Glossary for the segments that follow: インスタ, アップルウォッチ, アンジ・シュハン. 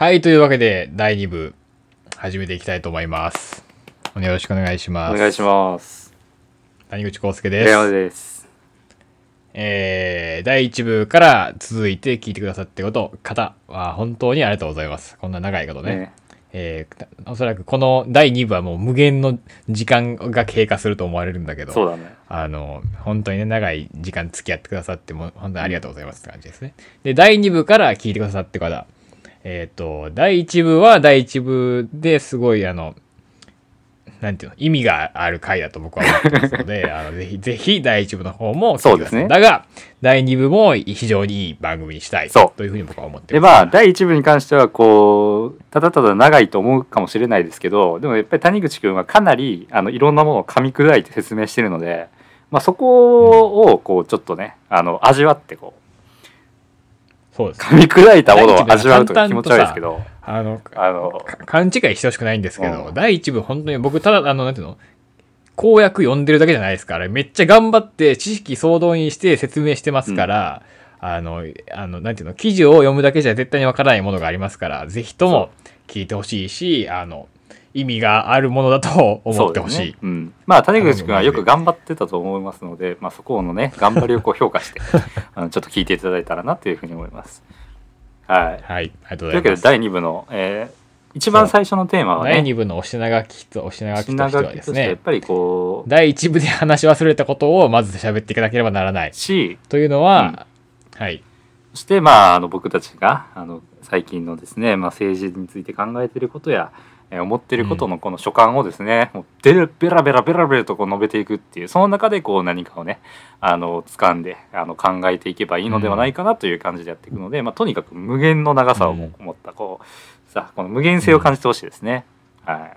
はい、というわけで第2部始めていきたいと思います。よろしくお願いします。お願いします。谷口康介です。です。第1部から続いて聞いてくださってこと方は本当にありがとうございます。こんな長いことね。おそらくこの第2部はもう無限の時間が経過すると思われるんだけど、そうだね、本当にね、長い時間付き合ってくださっても本当にありがとうございますって感じですね。で、第2部から聞いてくださって方、第1部は第1部ですごいなんていうの、意味がある回だと僕は思ってますので、ぜひ第1部の方も聞いてください。だが、第2部も非常にいい番組にしたいというふうに僕は思ってます。で、まあ、第1部に関してはこうただただ長いと思うかもしれないですけど、でもやっぱり谷口くんはかなりいろんなものを噛み砕いて説明しているので、まあ、そこをこうちょっとね、味わってこう。そうですね、噛み砕いたものを味わうと気持ち悪いですけど、勘違いしてほしくないんですけど、第1部本当に僕ただなんていうの、公約読んでるだけじゃないですから、めっちゃ頑張って知識総動員して説明してますから、なんていうの、記事を読むだけじゃ絶対にわからないものがありますから、ぜひとも聞いてほしいし、意味があるものだと思ってほしい。そうですね。うん。まあ、谷口君はよく頑張ってたと思いますので、まあ、そこのね、頑張りをこう評価してちょっと聞いていただいたらなというふうに思います。はい。はい。ありがとうございます。というわけで第2部の、一番最初のテーマはね、第2部のお品書きとしてはですね、やっぱりこう第1部で話し忘れたことをまず喋っていかなければならないし、というのは、はい。そしてまあ、僕たちが最近のですね、まあ、政治について考えていることや思っていることのこの所感をですね、もうベラベラとこう述べていくっていう、その中でこう何かをね、掴んで考えていけばいいのではないかなという感じでやっていくので、まあ、とにかく無限の長さを持ったこうさ、この無限性を感じてほしいですね。はい。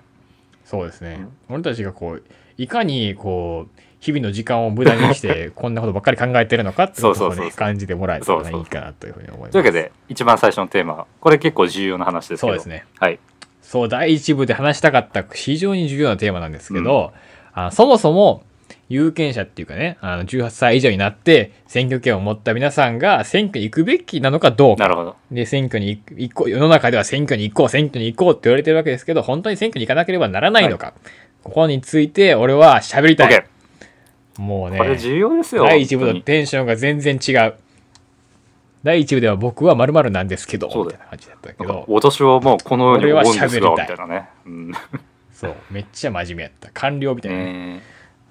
そうですね。俺たちがこういかにこう日々の時間を無駄にしてこんなことばっかり考えてるのかっていうことを感じてもらえたらいいかなというふうに思います。というわけで一番最初のテーマ、これ結構重要な話ですけど。そうですね。はい。そう、第1部で話したかった非常に重要なテーマなんですけど、そもそも有権者っていうかね、18歳以上になって選挙権を持った皆さんが選挙に行くべきなのかどうか。なるほど。で、選挙に行こう、世の中では選挙に行こうって言われてるわけですけど、本当に選挙に行かなければならないのか、はい、ここについて俺は喋りたい。もうね、これ重要ですよ。第1部のテンションが全然違う。第1部では僕は○○なんですけどみたいな感じだったけど、私はもうこのように思うんですがみたいなね、そうめっちゃ真面目やった、官僚みたいなね。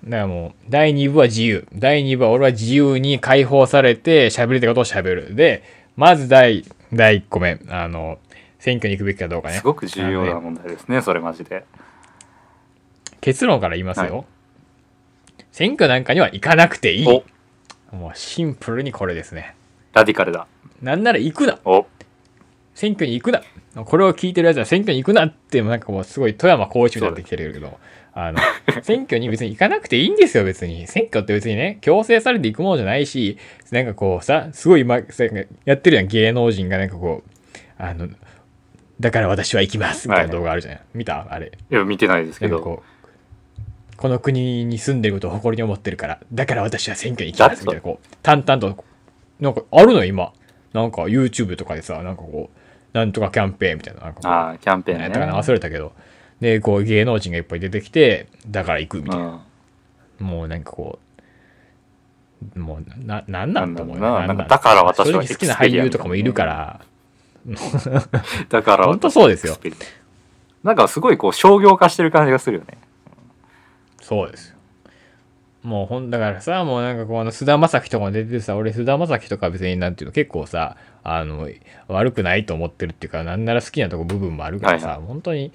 だからもう第2部は自由、第2部は俺は自由に解放されて喋りたいことを喋る。で、まず第1個目、選挙に行くべきかどうかね、すごく重要な問題ですね、それマジで。結論から言いますよ、はい、選挙なんかには行かなくていい。もうシンプルにこれですね。ラディカルだ。なんなら行くな。選挙に行くな。これを聞いてるやつは選挙に行くなって、なんかもうすごい富山光一みたいになってきてるけど、選挙に別に行かなくていいんですよ、別に。選挙って別にね、強制されていくものじゃないし、なんかこうさ、すごい今、やってるやん、芸能人がなんかこう、だから私は行きますみたいな動画あるじゃない。見た？あれ。いや、見てないですけど。この国に住んでることを誇りに思ってるから、だから私は選挙に行きますみたいな、こう、淡々と、なんかあるの今、なんか YouTube とかでさ、なんかこうなんとかキャンペーンみたいな、なんかキャンペーンね、だから忘れたけど、でこう芸能人がいっぱい出てきて、だから行くみたいな、もうなんかこうもうなんと思うよ、なんかだから私は好きな俳優とかもいるから、だから本当そうですよ。なんかすごいこう商業化してる感じがするよね。そうです。もうだからさ、もうなんかこう菅田将暉とかも出ててさ、俺菅田将暉とか別になんていうの、結構さ悪くないと思ってるっていうか、なんなら好きなとこ部分もあるからさ、はいはい、本当に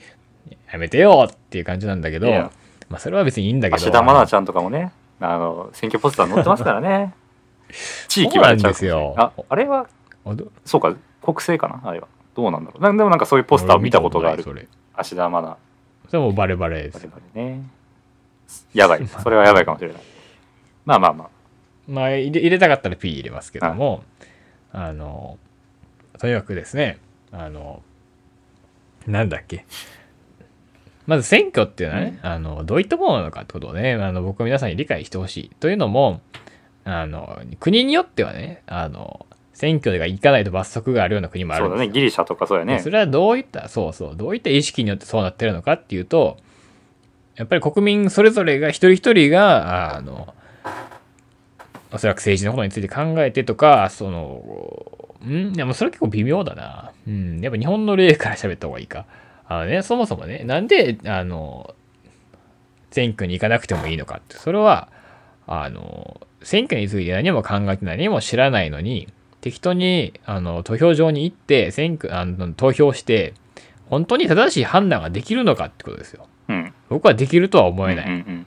やめてよっていう感じなんだけど、まあそれは別にいいんだけど、芦田愛菜ちゃんとかもね、選挙ポスター載ってますからね。地域はあるんですよ。あれはそうか、国政かな、あれはどうなんだろう。でもなんかそういうポスターを見たことがある。芦田愛菜。それもバレバレです。バレね。やばい、それはやばいかもしれない。まあ入れたかったら P 入れますけども、とにかくですね、なんだっけ、まず選挙っていうのはね、どういったものなのかってことをね、僕は皆さんに理解してほしい。というのも国によってはね、選挙が行かないと罰則があるような国もあるんですよ。そうだね、ギリシャとかそうやね。それはどういった意識によってそうなってるのかっていうと、やっぱり国民それぞれが一人一人がおそらく政治のことについて考えてとか、でもそれ結構微妙だな。うん、やっぱ日本の例から喋った方がいいか。そもそもね、なんで選挙に行かなくてもいいのかって、それは選挙について何も考えて何も知らないのに、適当に投票場に行って投票して本当に正しい判断ができるのかってことですよ。うん、僕はできるとは思えない。うんうんうん、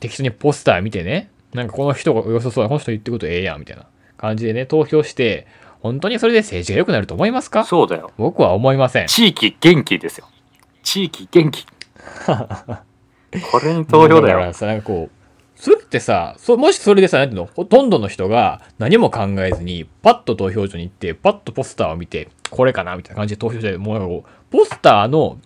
適当にポスター見てね、なんかこの人が良さそうだ、この人言ってることええやんみたいな感じでね、投票して本当にそれで政治が良くなると思いますか？そうだよ。僕は思いません。地域元気ですよ。地域元気。これに投票だよ。だからさ、なんかこう。それってさ、もしそれでさ、なんていうの、ほとんどの人が何も考えずにパッと投票所に行ってパッとポスターを見てこれかなみたいな感じで投票して、もうなんかこうポスターの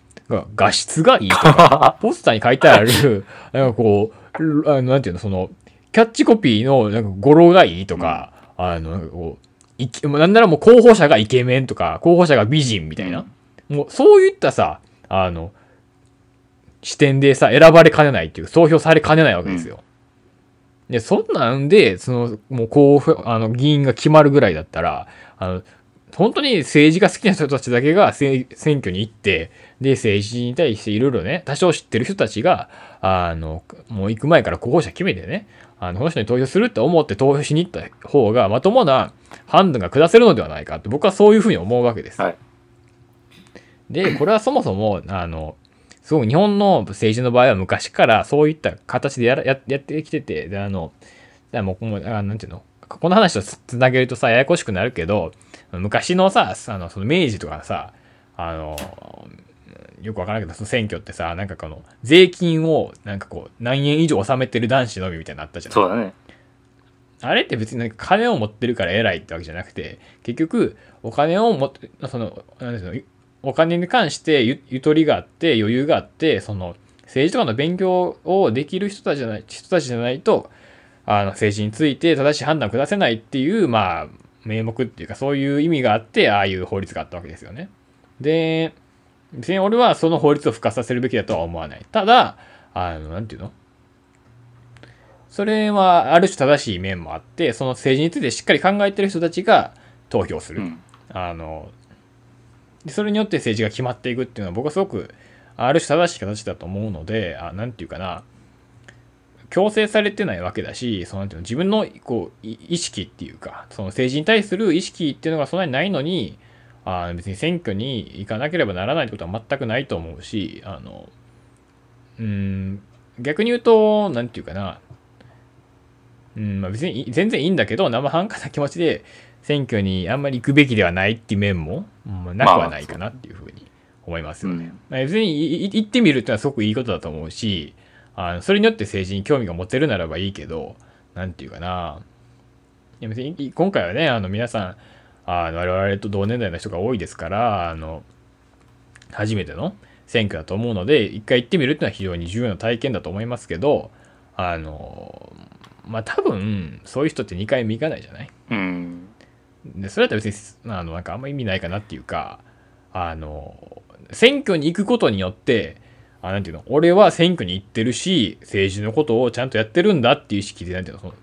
画質がいいとかポスターに書いてあるなんかこうなんていうの、そのキャッチコピーのなんか語呂がいいとか、なんかこうなんならもう候補者がイケメンとか候補者が美人みたいな、もうそういったさ視点でさ選ばれかねないっていう投票されかねないわけですよ。でそんなんでもう議員が決まるぐらいだったら本当に政治が好きな人たちだけが選挙に行って、で政治に対していろいろね多少知ってる人たちがもう行く前から候補者決めてね、この人に投票するって思って投票しに行った方がまともな判断が下せるのではないかって僕はそういうふうに思うわけです。はい、でこれはそもそもすごく日本の政治の場合は昔からそういった形でやってきてて、でだもうなんていうの、この話とつなげるとさややこしくなるけど、昔のさその明治とかさよくわからないけど、その選挙ってさ、なんかこの税金をなんかこう何円以上納めてる男子のみみたいなのあったじゃない。そうだね。あれって別になんか金を持ってるから偉いってわけじゃなくて、結局お金を持ってなんていうの、お金に関してゆとりがあって余裕があって、その政治とかの勉強をできる人たちじゃないと政治について正しい判断を下せないっていう、まあ名目っていうかそういう意味があって、ああいう法律があったわけですよね。で別に俺はその法律を付加させるべきだとは思わない。ただなんていうの、それはある種正しい面もあって、その政治についてしっかり考えてる人たちが投票する、それによって政治が決まっていくっていうのは僕はすごくある種正しい形だと思うので、なんていうかな、強制されてないわけだし、そのなんていうの、自分のこう意識っていうか、その政治に対する意識っていうのがそんなにないのに別に選挙に行かなければならないってことは全くないと思うし、逆に言うとなんていうかな、まあ、別に全然いいんだけど生半可な気持ちで選挙にあんまり行くべきではないっていう面もなくはないかなっていうふうに思いますよね。別に行ってみるってのはすごくいいことだと思うし、それによって政治に興味が持てるならばいいけど、なんていうかな、いや別に今回はね皆さん我々と同年代の人が多いですから、初めての選挙だと思うので一回行ってみるってのは非常に重要な体験だと思いますけど、まあ多分そういう人って2回目行かないじゃない。でそれだったら別になんかあんま意味ないかなっていうか、選挙に行くことによってなんていうの、俺は選挙に行ってるし政治のことをちゃんとやってるんだっていう意識で、なんていうの、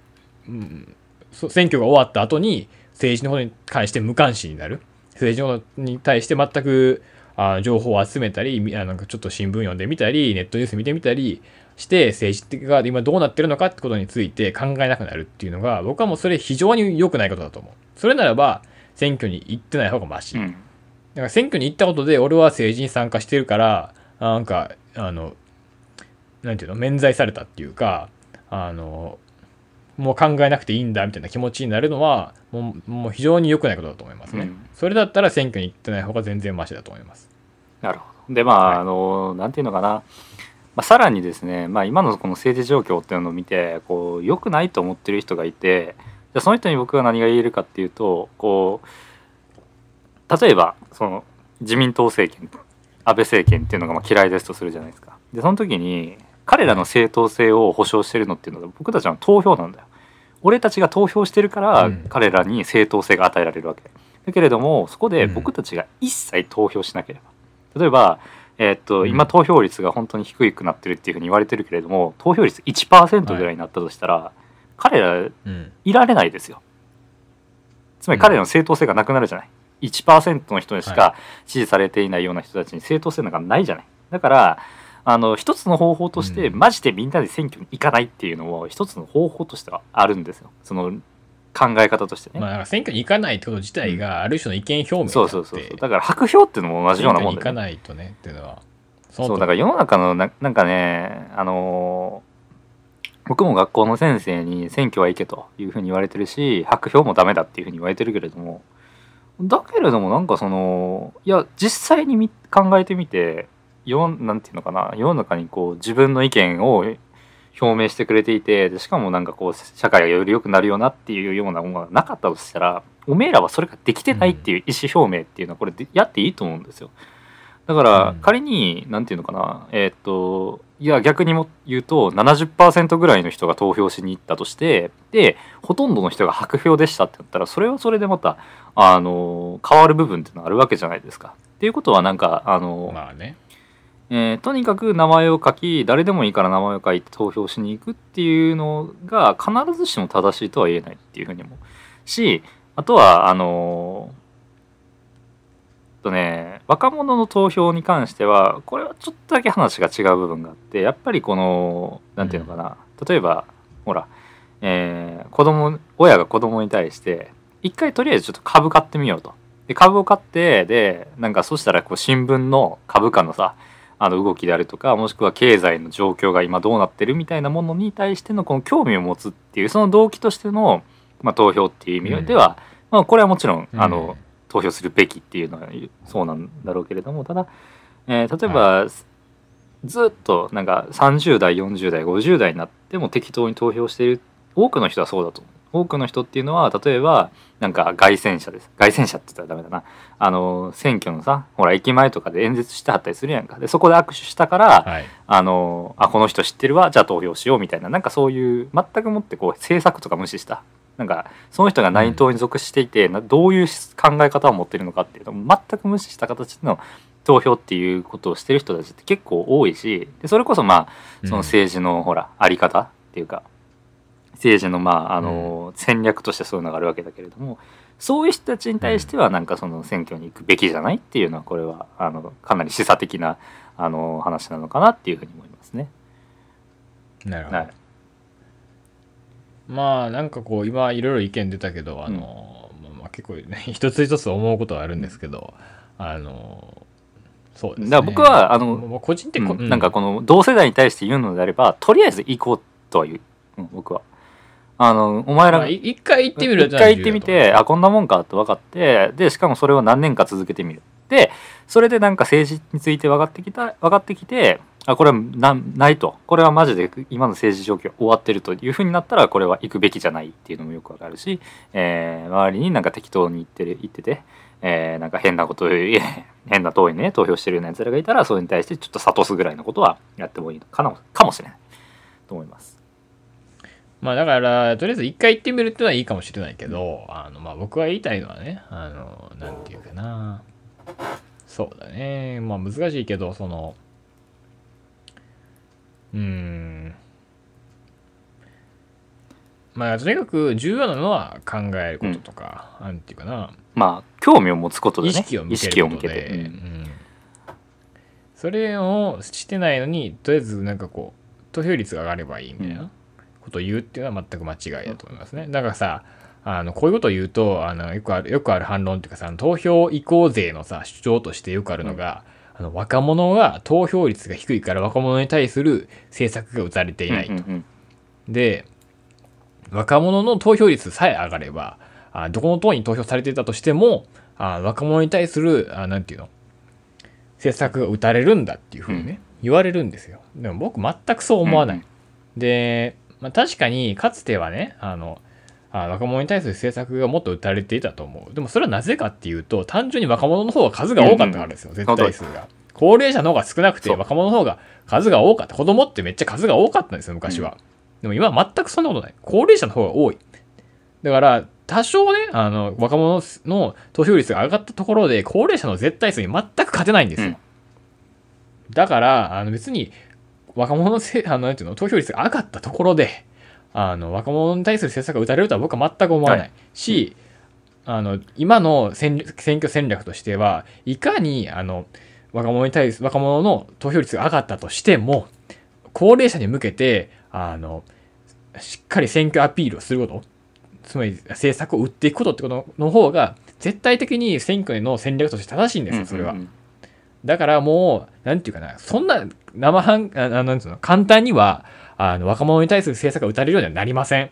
選挙が終わった後に政治のことに関して無関心になる、政治に対して全く情報を集めたり、なんかちょっと新聞読んでみたりネットニュース見てみたりして政治が今どうなってるのかってことについて考えなくなるっていうのが、僕はもうそれ非常に良くないことだと思う。それならば選挙に行ってない方がマシ。だから選挙に行ったことで俺は政治に参加してるから、なんかなんていうの、免罪されたっていうか、もう考えなくていいんだみたいな気持ちになるのはもう非常に良くないことだと思いますね。それだったら選挙に行ってない方が全然マシだと思います。なるほど。でまあ、はい、なんていうのかな、まあ、さらにですね、まあ、今のこの政治状況っていうのを見てこう良くないと思ってる人がいて、じゃその人に僕は何が言えるかっていうと、こう例えばその自民党政権、安倍政権っていうのがまあ嫌いですとするじゃないですか。でその時に彼らの正当性を保障してるのっていうのが僕たちの投票なんだよ。俺たちが投票してるから彼らに正当性が与えられるわけだけれども、そこで僕たちが一切投票しなければ、例えば、今投票率が本当に低くなってるっていうふうに言われてるけれども、投票率 1% ぐらいになったとしたら、はい、彼らいられないですよ。つまり彼らの正当性がなくなるじゃない。1% の人にしか支持されていないような人たちに正当性なんかないじゃない。だから一つの方法として、マジでみんなで選挙に行かないっていうのも一つの方法としてはあるんですよ、その考え方としてね。まあ、だから選挙に行かないってこと自体がある種の意見表明であって、そうだから白票っていうのも同じようなもんだよね。選挙に行かないとねっていうのはそうだから世の中の なんかね僕も学校の先生に選挙は行けというふうに言われてるし、白票もダメだっていうふうに言われてるけれども、だけれどもなんかそのいや実際に考えてみてなんていうのかな、世の中にこう自分の意見を表明してくれていて、しかもなんかこう社会がより良くなるよなっていうようなものがなかったとしたら、おめえらはそれができてないっていう意思表明っていうのはこれでやっていいと思うんですよ。だから仮になんていうのかな、いや逆にも言うと 70% ぐらいの人が投票しに行ったとして、でほとんどの人が白票でしたってなったら、それはそれでまた変わる部分っていうのがあるわけじゃないですか。っていうことはなんかまあね、とにかく名前を書き、誰でもいいから名前を書いて投票しに行くっていうのが必ずしも正しいとは言えないっていうふうにもし、あとは若者の投票に関してはこれはちょっとだけ話が違う部分があって、やっぱりこのなんていうのかな、例えばほら、親が子供に対して一回とりあえずちょっと株買ってみようと、で株を買って、でなんかそしたらこう新聞の株価のさ動きであるとか、もしくは経済の状況が今どうなってるみたいなものに対してのこの興味を持つっていう、その動機としての、投票っていう意味では、これはもちろん投票するべきっていうのはそうなんだろうけれども、ただ、例えば、ずっとなんか30代40代50代になっても適当に投票している多くの人はそうだと思う。多くの人っていうのは、例えばなんか街宣車です、街宣車って言ったらダメだな、選挙のさほら駅前とかで演説してはったりするやんか。でそこで握手したから、はい、この人知ってるわじゃあ投票しようみたいな、なんかそういう全くもってこう政策とか無視した、なんかその人が何党に属していて、どういう考え方を持ってるのかっていうのを全く無視した形の投票っていうことをしてる人たちって結構多いし、でそれこそその政治のほらあり方っていうか、政治の戦略としてそういうのがあるわけだけれども、そういう人たちに対してはなんかその選挙に行くべきじゃないっていうのは、これはかなり示唆的な話なのかなっていうふうに思いますね。なるほど、はい、まあなんかこう今いろいろ意見出たけど結構ね一つ一つ思うことはあるんですけど、そうですね、だから僕は個人的になんかこの同世代に対して言うのであれば、とりあえず行こうとは言う、僕はお前ら一回行ってみる、一回行ってみて、あこんなもんかと分かって、でしかもそれを何年か続けてみる、でそれでなんか政治について分かってきて、あこれはないと、これはマジで今の政治状況終わってるというふうになったら、これは行くべきじゃないっていうのもよく分かるし、周りになんか適当に言ってて、なんか変なことを言え変な党にね投票してるようなやつらがいたら、それに対してちょっと諭すぐらいのことはやってもいいのかもしれないと思います。まあだからとりあえず一回行ってみるってのはいいかもしれないけど、僕は言いたいのはね、なんていうかな、そうだね、まあ難しいけど、まあとにかく重要なのは考えることとか、なんていうかな、まあ興味を持つことでね、意識を向けて、それをしてないのにとりあえずなんかこう投票率が上がればいいみたいな。ことを言うっていうのは全く間違いだと思いますね。だからさ、こういうことを言うとよくある反論っていうかさ、投票移行税のさ主張としてよくあるのが、若者は投票率が低いから若者に対する政策が打たれていないと、で若者の投票率さえ上がればどこの党に投票されていたとしても若者に対するなんていうの政策が打たれるんだっていうふうにね、言われるんですよ。でも僕全くそう思わない、でまあ、確かにかつてはね若者に対する政策がもっと打たれていたと思う。でもそれはなぜかっていうと、単純に若者の方が数が多かったからですよ、絶対数が。高齢者の方が少なくて若者の方が数が多かった。子供ってめっちゃ数が多かったんですよ昔は、でも今は全くそんなことない。高齢者の方が多い。だから多少ね、若者の投票率が上がったところで高齢者の絶対数に全く勝てないんですよ、うん、だから別に若者 なんていうの投票率が上がったところで若者に対する政策が打たれるとは僕は全く思わないし、はい、今の選挙戦略としてはいかに若者の投票率が上がったとしても高齢者に向けてしっかり選挙アピールをすること、つまり政策を打っていくことってことの方が絶対的に選挙の戦略として正しいんですよ、それは、うんうんうん、だからもうなんていうかな、そんななんていうの簡単には若者に対する政策が打たれるようにはなりません。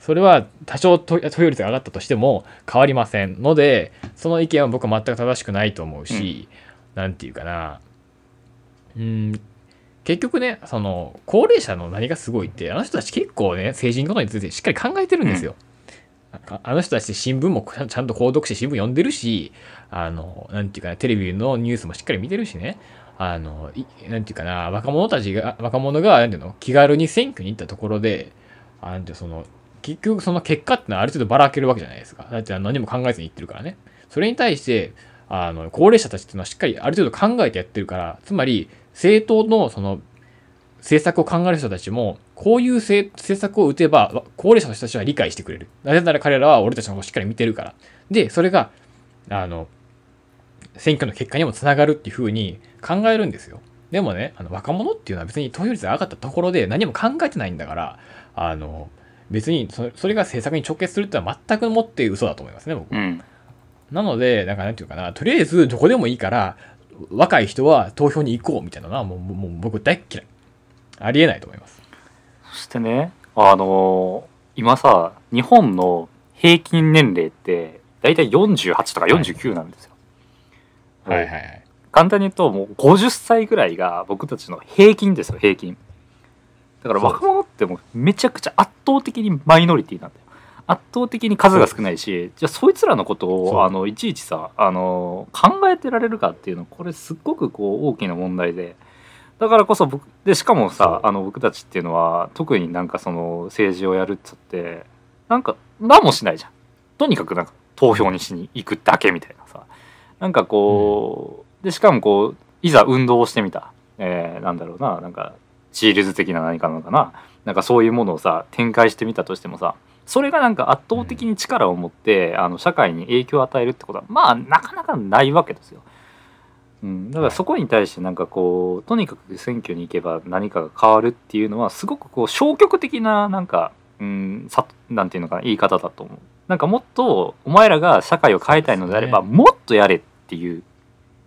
それは多少投票率が上がったとしても変わりませんので、その意見は僕は全く正しくないと思うし、うん、なんていうかな、結局ね、その高齢者の何がすごいって人たち結構ね成人ごとについてしっかり考えてるんですよ、うん、人たち新聞もちゃんと購読して新聞読んでるし、なんていうかなテレビのニュースもしっかり見てるしね、なんていうかな若者がなんていうの気軽に選挙に行ったところで結局その結果ってのはある程度ばらけるわけじゃないですか。だって何も考えずに行ってるからね。それに対して高齢者たちっていうのはしっかりある程度考えてやってるから、つまり政党のその政策を考える人たちもこういう政策を打てば高齢者の人たちは理解してくれる。なぜなら彼らは俺たちのことをしっかり見てるから。でそれが選挙の結果にもつながるっていう風に考えるんですよ。でもね、若者っていうのは別に投票率が上がったところで何も考えてないんだから、別にそれが政策に直結するってのは全くもって嘘だと思いますね、僕。うん、なので、なんかなんていうかな、とりあえずどこでもいいから若い人は投票に行こうみたいなのはもう僕大っ嫌い。ありえないと思います。そしてね、今さ、日本の平均年齢ってだいたい48とか49なんですよ。はいはいはいはい、簡単に言うともう50歳ぐらいが僕たちの平均ですよ、平均。だから若者ってもうめちゃくちゃ圧倒的にマイノリティなんだよ。圧倒的に数が少ないし、じゃあそいつらのことをいちいちさ考えてられるかっていうの、これすっごくこう大きな問題で、だからこそ僕で、しかもさ僕たちっていうのは特になんかその政治をやるっつってなんか何もしないじゃん。とにかくなんか投票にしに行くだけみたいなさ。なんかこう、でしかもこういざ運動をしてみた、なんだろうな、なんかシールズ的な何かなのかな、なんかそういうものをさ展開してみたとしてもさ、それがなんか圧倒的に力を持って社会に影響を与えるってことはまあなかなかないわけですよ。うん、だからそこに対してなんかこうとにかく選挙に行けば何かが変わるっていうのはすごくこう消極的ななんかなんていうのかな言い方だと思う。なんかもっとお前らが社会を変えたいのであればもっとやれっていう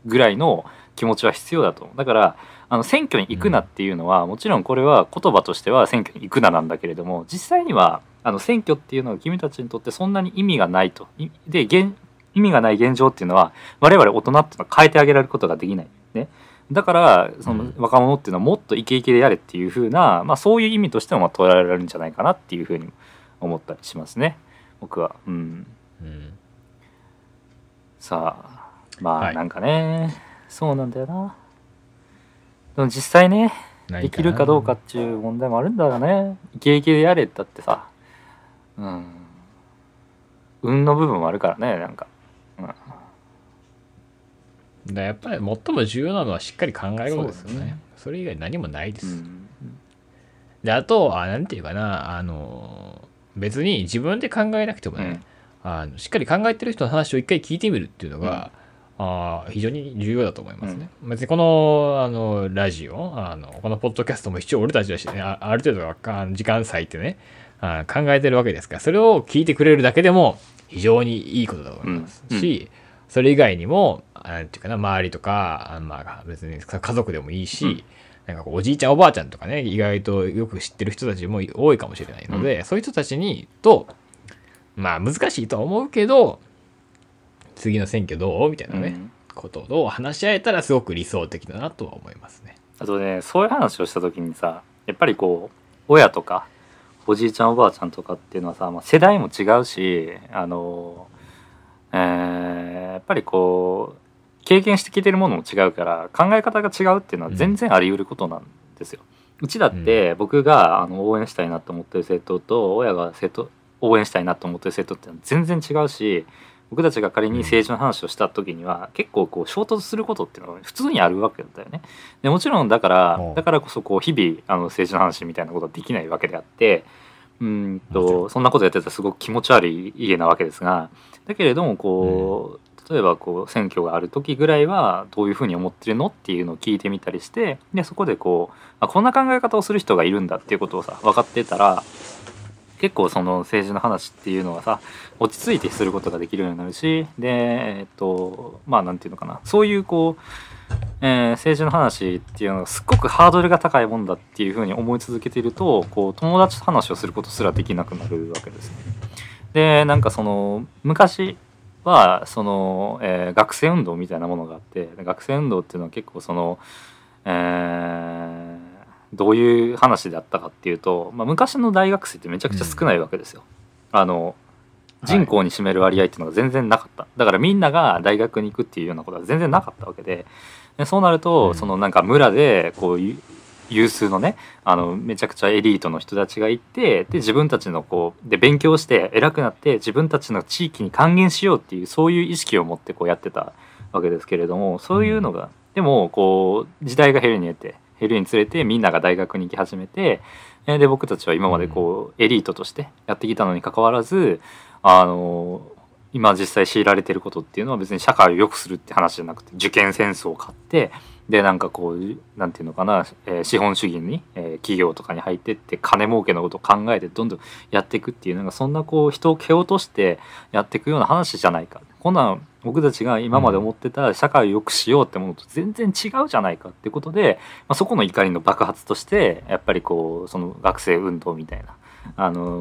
ぐらいの気持ちは必要だと思う。だから選挙に行くなっていうのは、もちろんこれは言葉としては選挙に行くななんだけれども、実際には選挙っていうのは君たちにとってそんなに意味がないと。で意味がない現状っていうのは我々大人っていうのは変えてあげられることができないね。だからその若者っていうのはもっとイケイケでやれっていう風な、まあそういう意味としても捉えられるんじゃないかなっていう風に思ったりしますね、僕は。うん、うん、さあまあなんかね、はい、そうなんだよな。でも実際ねできるかどうかっていう問題もあるんだよね。イケイケでやれだってさ、うん、運の部分もあるからね、なんか、うん、やっぱり最も重要なのはしっかり考えることですよね。 それ以外何もないです、うん、であとなんていうかな別に自分で考えなくてもね、うん、しっかり考えてる人の話を一回聞いてみるっていうのが、うん、非常に重要だと思いますね、うん、別にこのラジオこのポッドキャストも一応俺たちは、ね、ある程度時間割いてね考えてるわけですから、それを聞いてくれるだけでも非常にいいことだと思いますし、うん、それ以外にもなんていうかな周りとかまあ別に家族でもいいし、うん、なんかこうおじいちゃんおばあちゃんとかね意外とよく知ってる人たちも多いかもしれないので、うん、そういう人たちにまあ難しいとは思うけど次の選挙どうみたいなね、うん、ことをどう話し合えたらすごく理想的だなとは思いますね。あとね、そういう話をした時にさやっぱりこう親とかおじいちゃんおばあちゃんとかっていうのはさ、まあ、世代も違うしやっぱりこう経験してきてるものも違うから考え方が違うっていうのは全然あり得ることなんですよ、うん、うちだって僕が応援したいなと思ってる政党と親が応援したいなと思ってる生徒って全然違うし、僕たちが仮に政治の話をした時には結構こう衝突することっていうのが普通にあるわけだよね。でもちろんだからこそこう日々政治の話みたいなことはできないわけであって、そんなことやってたらすごく気持ち悪い家なわけですが、だけれどもこう例えばこう選挙がある時ぐらいはどういうふうに思ってるのっていうのを聞いてみたりして、でそこでこうこんな考え方をする人がいるんだっていうことをさ分かってたら、結構その政治の話っていうのはさ落ち着いてすることができるようになるし、でまあなんていうのかな、そういうこう、政治の話っていうのがすっごくハードルが高いもんだっていうふうに思い続けていると、こう友達と話をすることすらできなくなるわけですね。でなんかその昔はその、学生運動みたいなものがあって、学生運動っていうのは結構その、どういう話であったかっていうと、昔の大学生ってめちゃくちゃ少ないわけですよ。人口に占める割合っていうのが全然なかった。だからみんなが大学に行くっていうようなことは全然なかったわけで、そうなると、そのなんか村でこう有数のねめちゃくちゃエリートの人たちがいて、で自分たちのこうで勉強して偉くなって自分たちの地域に還元しようっていうそういう意識を持ってこうやってたわけですけれども、そういうのがでもこう時代が減るにつれてみんなが大学に行き始めて、で僕たちは今までこうエリートとしてやってきたのにかかわらず、今実際強いられてることっていうのは別に社会を良くするって話じゃなくて、受験戦争を買ってでなんかこうなんていうのかな、資本主義に、企業とかに入ってって金儲けのことを考えてどんどんやっていくっていうのが、そんなこう人を蹴落としてやっていくような話じゃないか、こんなん僕たちが今まで思ってた社会を良くしようってものと全然違うじゃないかってことで、そこの怒りの爆発としてやっぱりこうその学生運動みたいな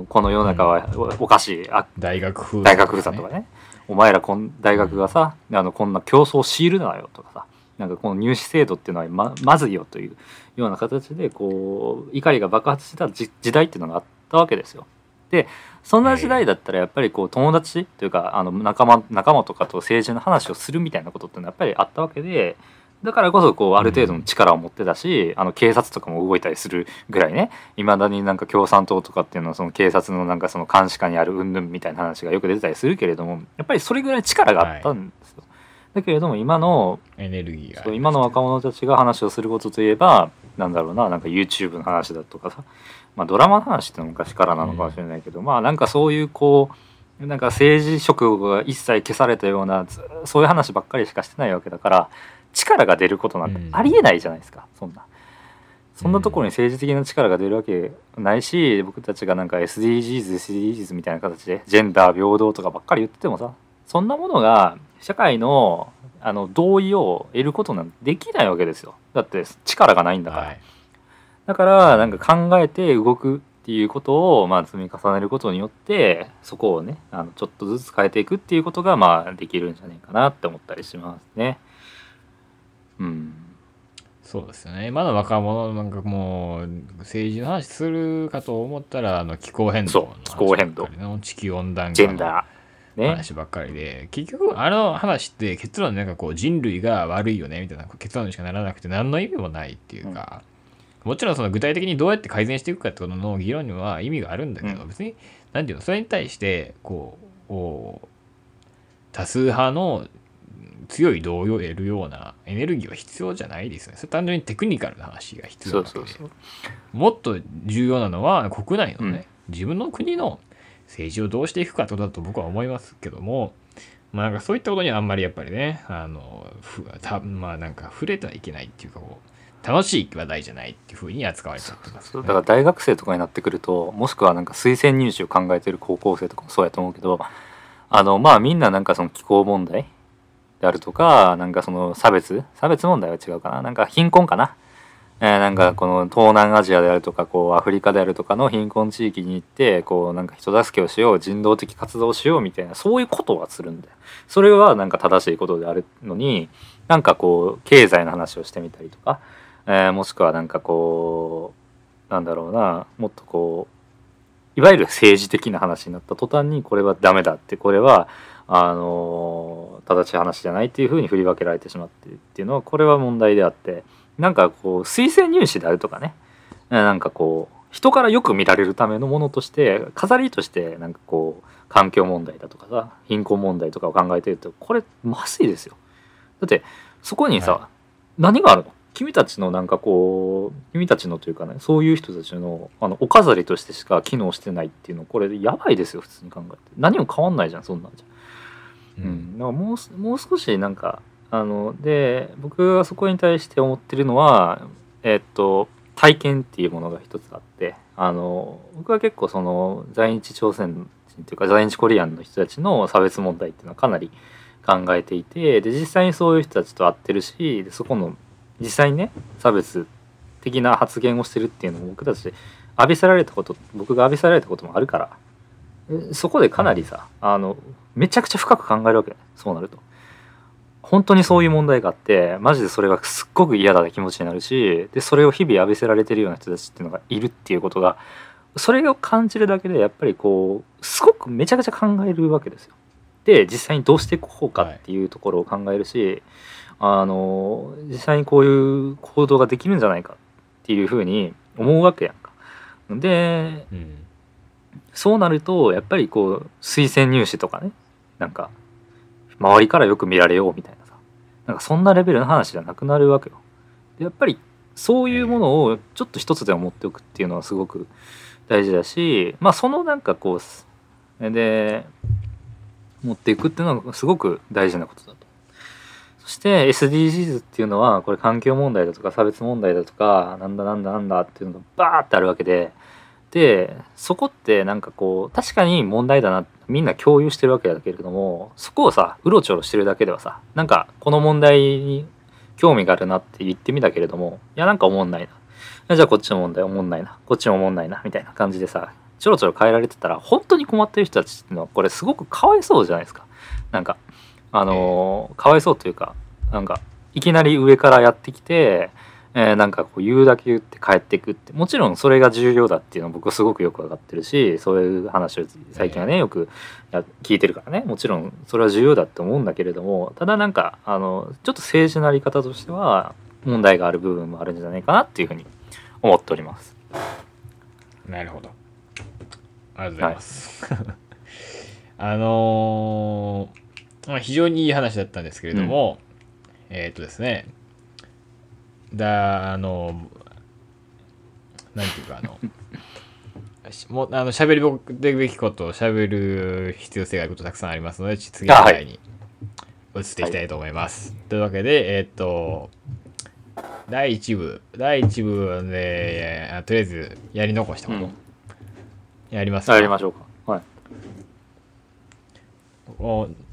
この世の中はおかしい、大学封鎖とかね、お前ら大学がさこんな競争を強いるなよとかさ、なんかこの入試制度っていうのは まずいよというような形でこう怒りが爆発した時代っていうのがあったわけですよ。でそんな時代だったらやっぱりこう友達というか仲間とかと政治の話をするみたいなことってのはやっぱりあったわけで、だからこそこうある程度の力を持ってたし、警察とかも動いたりするぐらいね、いまだになんか共産党とかっていうのはその警察のなんかその監視下にある云々みたいな話がよく出てたりするけれども、やっぱりそれぐらい力があったんですよ。だけれども今の若者たちが話をすることといえばなんだろうな、なんか YouTube の話だとかさ、ドラマの話って昔からなのかもしれないけど、なんかそういうこうなんか政治色が一切消されたようなそういう話ばっかりしかしてないわけだから、力が出ることなんてありえないじゃないですか。そんなところに政治的な力が出るわけないし、僕たちがなんか SDGs みたいな形でジェンダー平等とかばっかり言っててもさ、そんなものが社会の同意を得ることなんてできないわけですよ。だって力がないんだから、だからなんか考えて動くっていうことを積み重ねることによって、そこをねちょっとずつ変えていくっていうことができるんじゃないかなって思ったりしますね。そうですよね。まだ若者なんかもう政治の話するかと思ったら気候変動、地球温暖化、ジェンダーね、話ばっかりで、結局話って結論なんかこう人類が悪いよねみたいな結論にしかならなくて、何の意味もないっていうか、もちろんその具体的にどうやって改善していくかってことの議論には意味があるんだけど、別に何ていうの、それに対してこう多数派の強い同意を得るようなエネルギーは必要じゃないですね。それ単純にテクニカルな話が必要なので、もっと重要なのは国内のね、自分の国の政治をどうしていくかとだと僕は思いますけども、なんかそういったことにはあんまりやっぱりねなんか触れてはいけないっていうか、こう楽しい話題じゃないっていうふうに扱われちゃってます、ね、そうだから大学生とかになってくると、もしくはなんか推薦入試を考えてる高校生とかもそうやと思うけど、みんななんかその気候問題であるとか、なんかその差別問題は違うかな、なんか貧困かな、なんかこの東南アジアであるとかこうアフリカであるとかの貧困地域に行ってこうなんか人助けをしよう、人道的活動をしようみたいな、そういうことはするんだよ。それはなんか正しいことであるのに、なんかこう経済の話をしてみたりとか、もしくはなんかこうなんだろうな、もっとこういわゆる政治的な話になった途端に、これはダメだって、これは正しい話じゃないっていうふうに振り分けられてしまっているっていうのは、これは問題であって、なんかこう推薦入試であるとかね、なんかこう人からよく見られるためのものとして飾りとしてなんかこう環境問題だとかさ貧困問題とかを考えてるとこれまずいですよ。だってそこにさ、はい、何があるの？君たちのなんかこう君たちのというかねそういう人たちのお飾りとしてしか機能してないっていうのこれやばいですよ普通に考えて。何も変わんないじゃんそんなんじゃ。うん。だからもう少しなんかで僕はそこに対して思ってるのは体験っていうものが一つあって僕は結構その在日朝鮮人というか在日コリアンの人たちの差別問題っていうのはかなり考えていてで実際にそういう人たちと会ってるしでそこの実際にね差別的な発言をしてるっていうのも僕たち浴びせられたこと僕が浴びせられたこともあるからそこでかなりさめちゃくちゃ深く考えるわけだねそうなると。本当にそういう問題があってマジでそれがすっごく嫌だな気持ちになるしでそれを日々浴びせられてるような人たちっていうのがいるっていうことがそれを感じるだけでやっぱりこうすごくめちゃくちゃ考えるわけですよ。で実際にどうしていこうかっていうところを考えるし、はい、実際にこういう行動ができるんじゃないかっていうふうに思うわけやんか。で、うん、そうなるとやっぱりこう推薦入試とかねなんか周りからよく見られようみたいなさなんかそんなレベルの話じゃなくなるわけよ。でやっぱりそういうものをちょっと一つでも持っておくっていうのはすごく大事だしまあそのなんかこうで持っていくっていうのはすごく大事なことだと。そして SDGs っていうのはこれ環境問題だとか差別問題だとかなんだっていうのがバーってあるわけでそこってなんかこう確かに問題だなみんな共有してるわけだけれどもそこをさうろちょろしてるだけではさなんかこの問題に興味があるなって言ってみたけれどもいやなんか思んないなじゃあこっちの問題思んないなこっちも思んないなみたいな感じでさちょろちょろ変えられてたら本当に困ってる人たちっていうのはこれすごくかわいそうじゃないですか。なんかかわいそうというかなんかいきなり上からやってきてなんかこう言うだけ言って帰っていくってもちろんそれが重要だっていうのは僕はすごくよく分かってるしそういう話を最近はねよく聞いてるからねもちろんそれは重要だって思うんだけれどもただなんかちょっと政治のあり方としては問題がある部分もあるんじゃないかなっていうふうに思っております。なるほどありがとうございます、はい、非常にいい話だったんですけれども、うん、ですねなんていうかもう喋るべきことを喋る必要性があることたくさんありますので次の回に移っていきたいと思います、はい、というわけで第1部で、とりあえずやり残したこと、うん、やりますかやりましょうかはい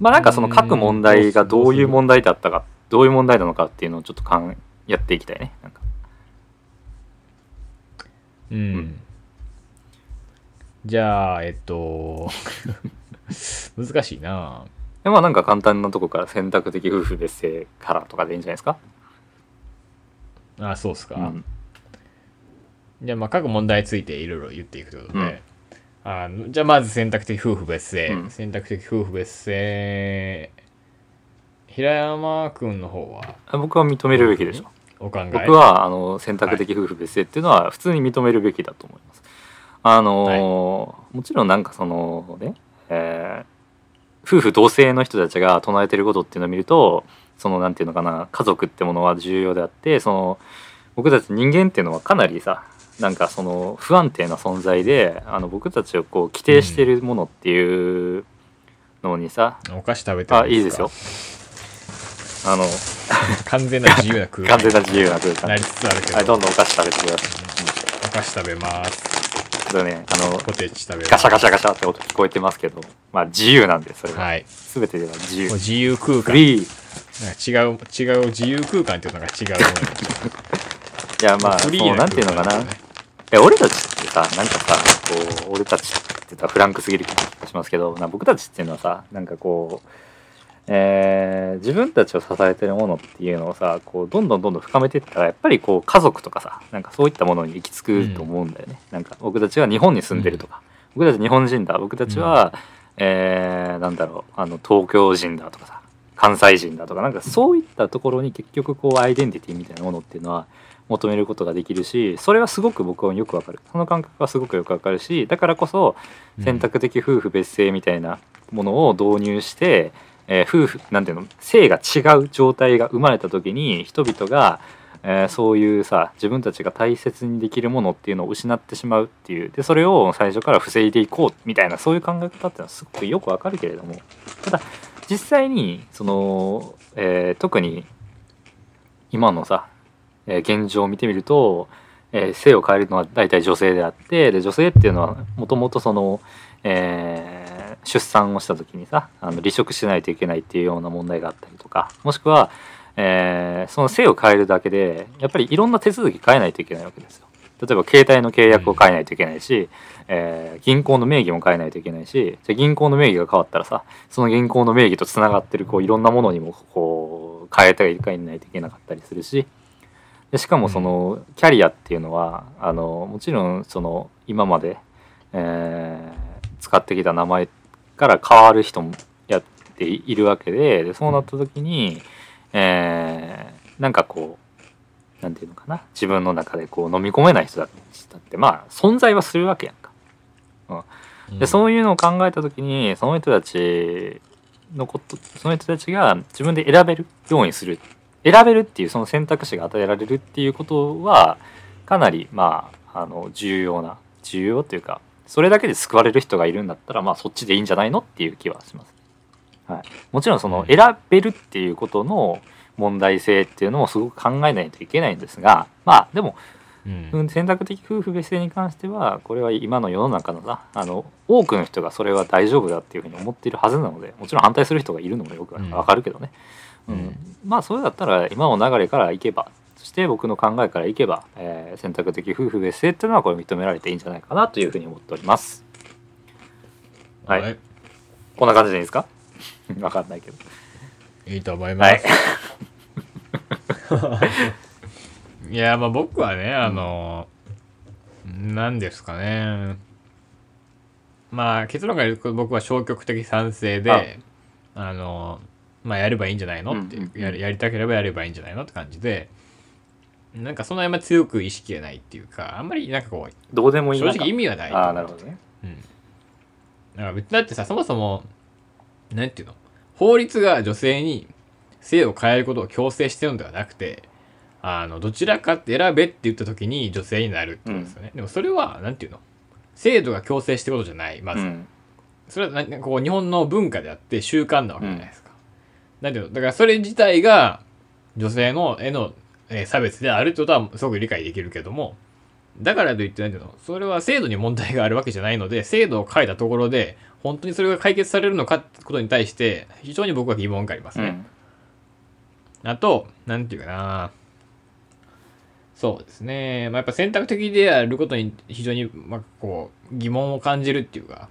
まあなんかその各問題がどういう問題だったかどういう問題なのかっていうのをちょっと考えやっていきたいねなんかうんじゃあ難しいなぁまあなんか簡単なとこから選択的夫婦別姓からとかでいいんじゃないですか。あそうっすか、うん、じゃあまあ各問題についていろいろ言っていくということで、うん、じゃあまず選択的夫婦別姓、うん、選択的夫婦別姓平山君の方は僕は認めるべきでしょお考え僕は選択的夫婦別姓っていうのは普通に認めるべきだと思います、はい、もちろんなんかそのね、夫婦同姓の人たちが唱えてることっていうのを見るとそのなんていうのかな家族ってものは重要であってその僕たち人間っていうのはかなりさなんかその不安定な存在で僕たちをこう規定してるものっていうのにさ、うん、お菓子食べてるんですか？あ、いいですよ完全な自由な空間完全な自由な空間なりつつあるけど、はい、どんどんお菓子食べてください、うん、お菓子食べますちょっとねポテチ食べますガシャガシャガシャって音聞こえてますけどまあ自由なんでそれは、はい、全てでは自由もう自由空間フリーなんか違う自由空間っていうのが違ういやまあフリーなもうなんていうのかな、ね、俺たちってさなんかさこう俺たちってさフランクすぎる気がしますけど僕たちっていうのはさなんかこう自分たちを支えてるものっていうのをさこうどんどん深めていったらやっぱりこう家族とかさなんかそういったものに行き着くと思うんだよね、うん、なんか僕たちは日本に住んでるとか、うん、僕たち日本人だ僕たちは、うん東京人だとかさ関西人だとかなんかそういったところに結局こうアイデンティティみたいなものっていうのは求めることができるし、それはすごく僕はよくわかる、その感覚はすごくよくわかるし、だからこそ選択的夫婦別姓みたいなものを導入して、夫婦なんていうの性が違う状態が生まれた時に人々が、そういうさ自分たちが大切にできるものっていうのを失ってしまうっていうで、それを最初から防いでいこうみたいなそういう考え方っていうのはすごくよくわかるけれども、ただ実際にその、特に今のさ、現状を見てみると、性を変えるのは大体女性であって、で女性っていうのはもともとその、出産をした時にさ離職しないといけないっていうような問題があったりとか、もしくは、その性を変えるだけでやっぱりいろんな手続き変えないといけないわけですよ。例えば携帯の契約を変えないといけないし、銀行の名義も変えないといけないし、じゃ銀行の名義が変わったらさその銀行の名義とつながってるこういろんなものにもこう変えないといけなかったりするし、でしかもそのキャリアっていうのはもちろんその今まで、使ってきた名前から変わる人もやっているわけ でそうなった時に、なんかこうなんていうのかな、自分の中でこう飲み込めない人だってまあ存在はするわけやんか、でそういうのを考えた時にその人たちが自分で選べるようにする、選べるっていうその選択肢が与えられるっていうことはかなりまあ重要というか、それだけで救われる人がいるんだったらまあそっちでいいんじゃないのっていう気はします、はい、もちろんその選べるっていうことの問題性っていうのもすごく考えないといけないんですが、まあでも、選択的夫婦別姓に関してはこれは今の世の中のさ多くの人がそれは大丈夫だっていうふうに思っているはずなので、もちろん反対する人がいるのもよくわかるけどね、まあそれだったら今の流れからいけば、そして僕の考えからいけば、選択的夫婦別姓っていうのはこれ認められていいんじゃないかなというふうに思っております、はい、こんな感じでいいですかわかんないけどいいと思います、はい、いやまあ僕はね何ですかね、まあ結論から言うと僕は消極的賛成でまあやればいいんじゃないのって、やりたければやればいいんじゃないのって感じで、なんかそんなにあんま強く意識がないっていうか、あんまりなんかこうどうでもいい、正直意味はないと思って。あ、なるほどね。だからだってさそもそもなんていうの、法律が女性に性を変えることを強制してるのではなくて、どちらかって選べって言った時に女性になるってことですよね、でもそれはなんていうの、制度が強制してることじゃない、まず、それはなんかこう日本の文化であって習慣なわけじゃないですか、なんていうの、だからそれ自体が女性のへの差別であるってことはすごく理解できるけども、だからといってなんていうの、それは制度に問題があるわけじゃないので、制度を変えたところで本当にそれが解決されるのかってことに対して非常に僕は疑問がありますね、あとなんていうかな、そうですね、まあ、やっぱ選択的であることに非常に、まあ、こう疑問を感じるっていうか、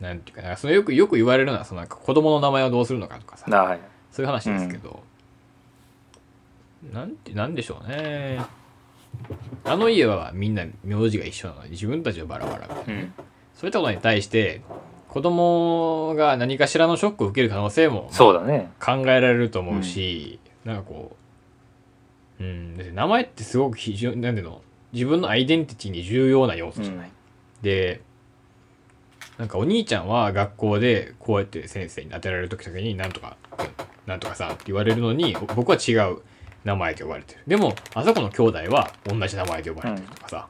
なんていうかな、そのよく言われるのはそのなんか子供の名前をどうするのかとかさ、はい、そういう話ですけど、なんでしょうね、あの家はみんな名字が一緒なのに自分たちはバラバラみたいな、そういったことに対して子供が何かしらのショックを受ける可能性も考えられると思うし、なんかこう、名前ってすごく非常になんていうの、自分のアイデンティティに重要な要素じゃない、でなんかお兄ちゃんは学校でこうやって先生に当てられる時になんとかなんとかさんって言われるのに、僕は違う名前で呼ばれてる、でもあそこの兄弟は同じ名前で呼ばれてるとかさ、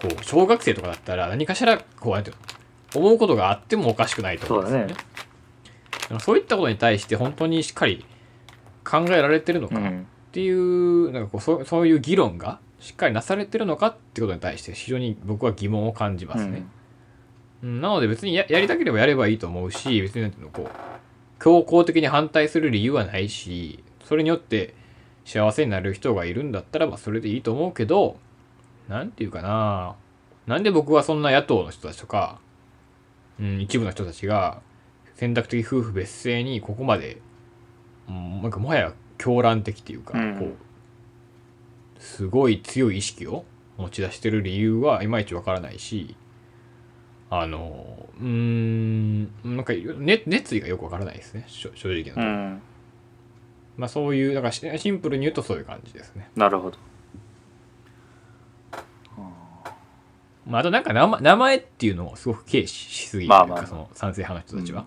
こう小学生とかだったら何かしらこうなんていうの思うことがあってもおかしくないと思うんですよね、そういったことに対して本当にしっかり考えられてるのかっていう、なんかこうそういう議論がしっかりなされてるのかってことに対して非常に僕は疑問を感じますね、なので別に やりたければやればいいと思うし、別になんていうのこう強硬的に反対する理由はないし、それによって幸せになる人がいるんだったらばそれでいいと思うけど、なんていうかな、なんで僕はそんな野党の人たちとか、一部の人たちが選択的夫婦別姓にここまで、なんかもはや狂乱的というか、こうすごい強い意識を持ち出してる理由はいまいちわからないし、なんか熱意がよくわからないですね、正直なところ。うん、まあそういうだからシンプルに言うとそういう感じですね。なるほど。まあ、あとなんか名前っていうのをすごく軽視しすぎてるというか、まあまあ、その賛成派の人たちは、うん、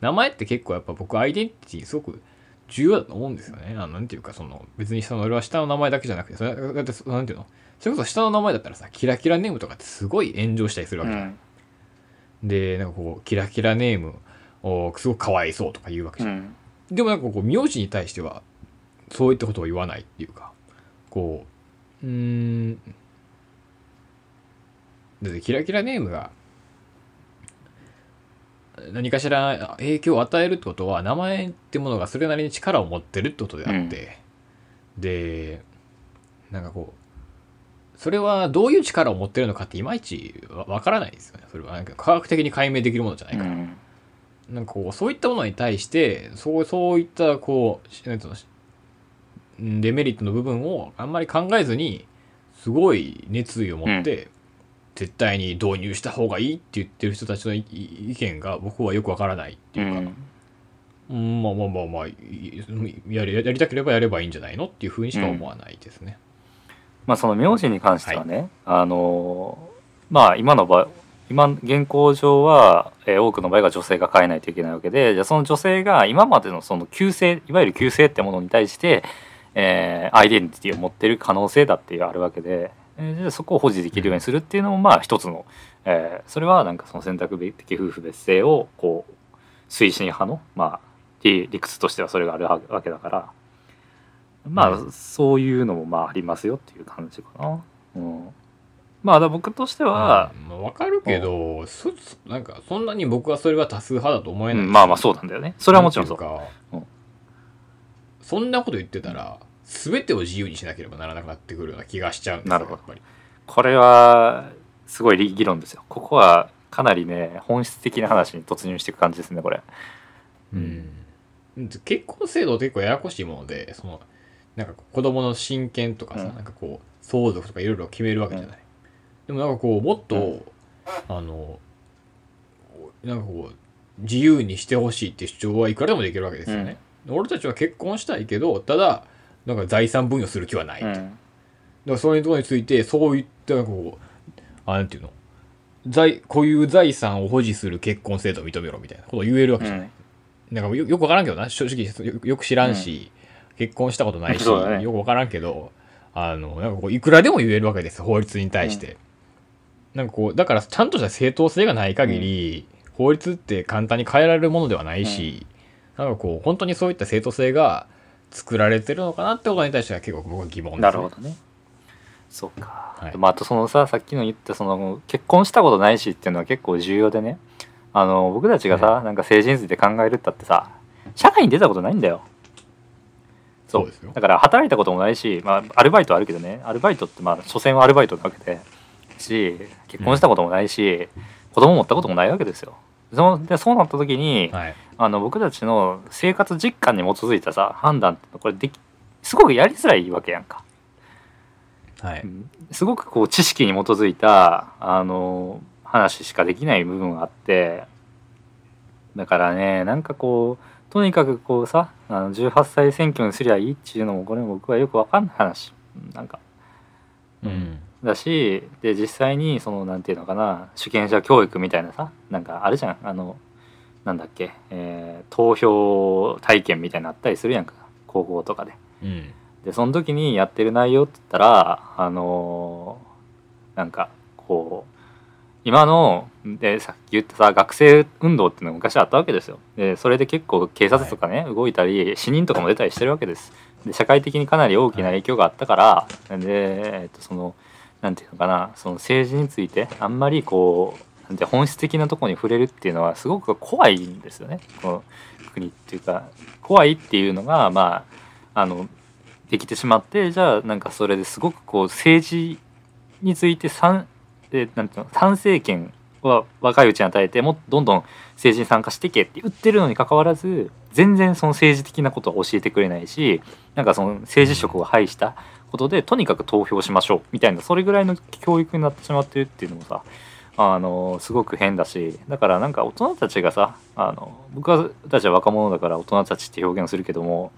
名前って結構やっぱ僕アイデンティティすごく重要だと思うんですよね。なんていうかその別にそれは下の名前だけじゃなくて、それだってなんていうの、それこそ下の名前だったらさ、キラキラネームとかってすごい炎上したりするわけじゃない。でなんかこうキラキラネームをすごくかわいそうとか言うわけじゃない。でもなんかこう名字に対してはそういったことを言わないっていうか、こうだってキラキラネームが何かしら影響を与えるってことは、名前ってものがそれなりに力を持ってるってことであって、うん、でなんかこうそれはどういう力を持ってるのかっていまいちわからないですよね。それはなんか科学的に解明できるものじゃないから、うん、なんかこうそういったものに対してそういったこうなんていうのデメリットの部分をあんまり考えずに、すごい熱意を持って、うん、絶対に導入した方がいいって言ってる人たちの意見が僕はよくわからないっていうか、うん、まあやりたければやればいいんじゃないのっていうふうにしか思わないですね。うん、まあその名字に関してはね、はい、まあ今現行上は、多くの場合が女性が変えないといけないわけで、じゃあその女性が今までのその旧姓、いわゆる旧姓ってものに対して、アイデンティティを持ってる可能性だっていうあるわけで。そこを保持できるようにするっていうのもまあ一つの、それはなんかその選択的夫婦別姓をこう推進派のまあ理屈としてはそれがあるわけだから、まあそういうのもまあありますよっていう感じかな。うん、まあ僕としてはわかるけど、なんかそんなに僕はそれは多数派だと思えない。うん、まあまあそうなんだよね。それはもちろんそう。なんていうか、うん、そんなこと言ってたら全てを自由にしなければならなくなってくるような気がしちゃうんですよ。なるほど。やっぱりこれはすごい議論ですよ。ここはかなりね、本質的な話に突入していく感じですね、これ。うん、結婚制度結構ややこしいもので、そのなんか子供の親権とかさ、うん、なんかこう相続とかいろいろ決めるわけじゃない。うん、でもなんかこうもっと、うん、なんかこう自由にしてほしいって主張はいくらでもできるわけですよね。うん、俺たちは結婚したいけど、ただなんか財産分与する気はないと。うん、だからそういうところについてそういったこうなんていうの、こういう財産を保持する結婚制度を認めろみたいなことを言えるわけじゃない。うん、なんかよくわからんけどな、正直よく知らんし、うん、結婚したことないし、ね、よくわからんけどなんかこういくらでも言えるわけですよ、法律に対して。うん、なんかこうだからちゃんとした正当性がない限り、うん、法律って簡単に変えられるものではないし、うん、なんかこう本当にそういった正当性が作られてるのかなってことに対しては結構僕は疑問ですね。なるほどね。そうか。はい、まあ、あとそのさっきの言ったその結婚したことないしっていうのは結構重要でね、僕たちがさ、ね、なんか成人について考えるったってさ、社会に出たことないんだよ。そうですよ。だから働いたこともないし、まあ、アルバイトはあるけどね、アルバイトってまあ所詮はアルバイトなわけでし、結婚したこともないし、うん、子供持ったこともないわけですよ。そうなった時に、はい、僕たちの生活実感に基づいたさ判断ってこれすごくやりづらいわけやんか。はい、すごくこう知識に基づいた話しかできない部分があって、だからね、なんかこうとにかくこうさ18歳選挙にすりゃいいっていうのもこれも僕はよく分かんない話なんか、うん、だしで実際にそのなんていうのかな、主権者教育みたいなさ、なんかあれじゃん、なんだっけ、投票体験みたいなのあったりするやんか、高校とかで。うん、でその時にやってる内容って言ったらなんかこう今のでさっき言ったさ学生運動っていうのが昔あったわけですよ。でそれで結構警察とかね、はい、動いたり死人とかも出たりしてるわけです。で社会的にかなり大きな影響があったから、はい、でそのなんていうのかな、その政治についてあんまりこうなんて本質的なところに触れるっていうのはすごく怖いんですよね、この国っていうか。怖いっていうのがまあできてしまって、じゃあなんかそれですごくこう政治についてなんていうの、参政権は若いうちに与えてもどんどん政治に参加してけって言ってるのにかかわらず、全然その政治的なことは教えてくれないし、なんかその政治色を排したことでとにかく投票しましょうみたいな、それぐらいの教育になってしまってるっていうのもさ、すごく変だし、だからなんか大人たちがさ、僕たちは若者だから大人たちって表現をするけども、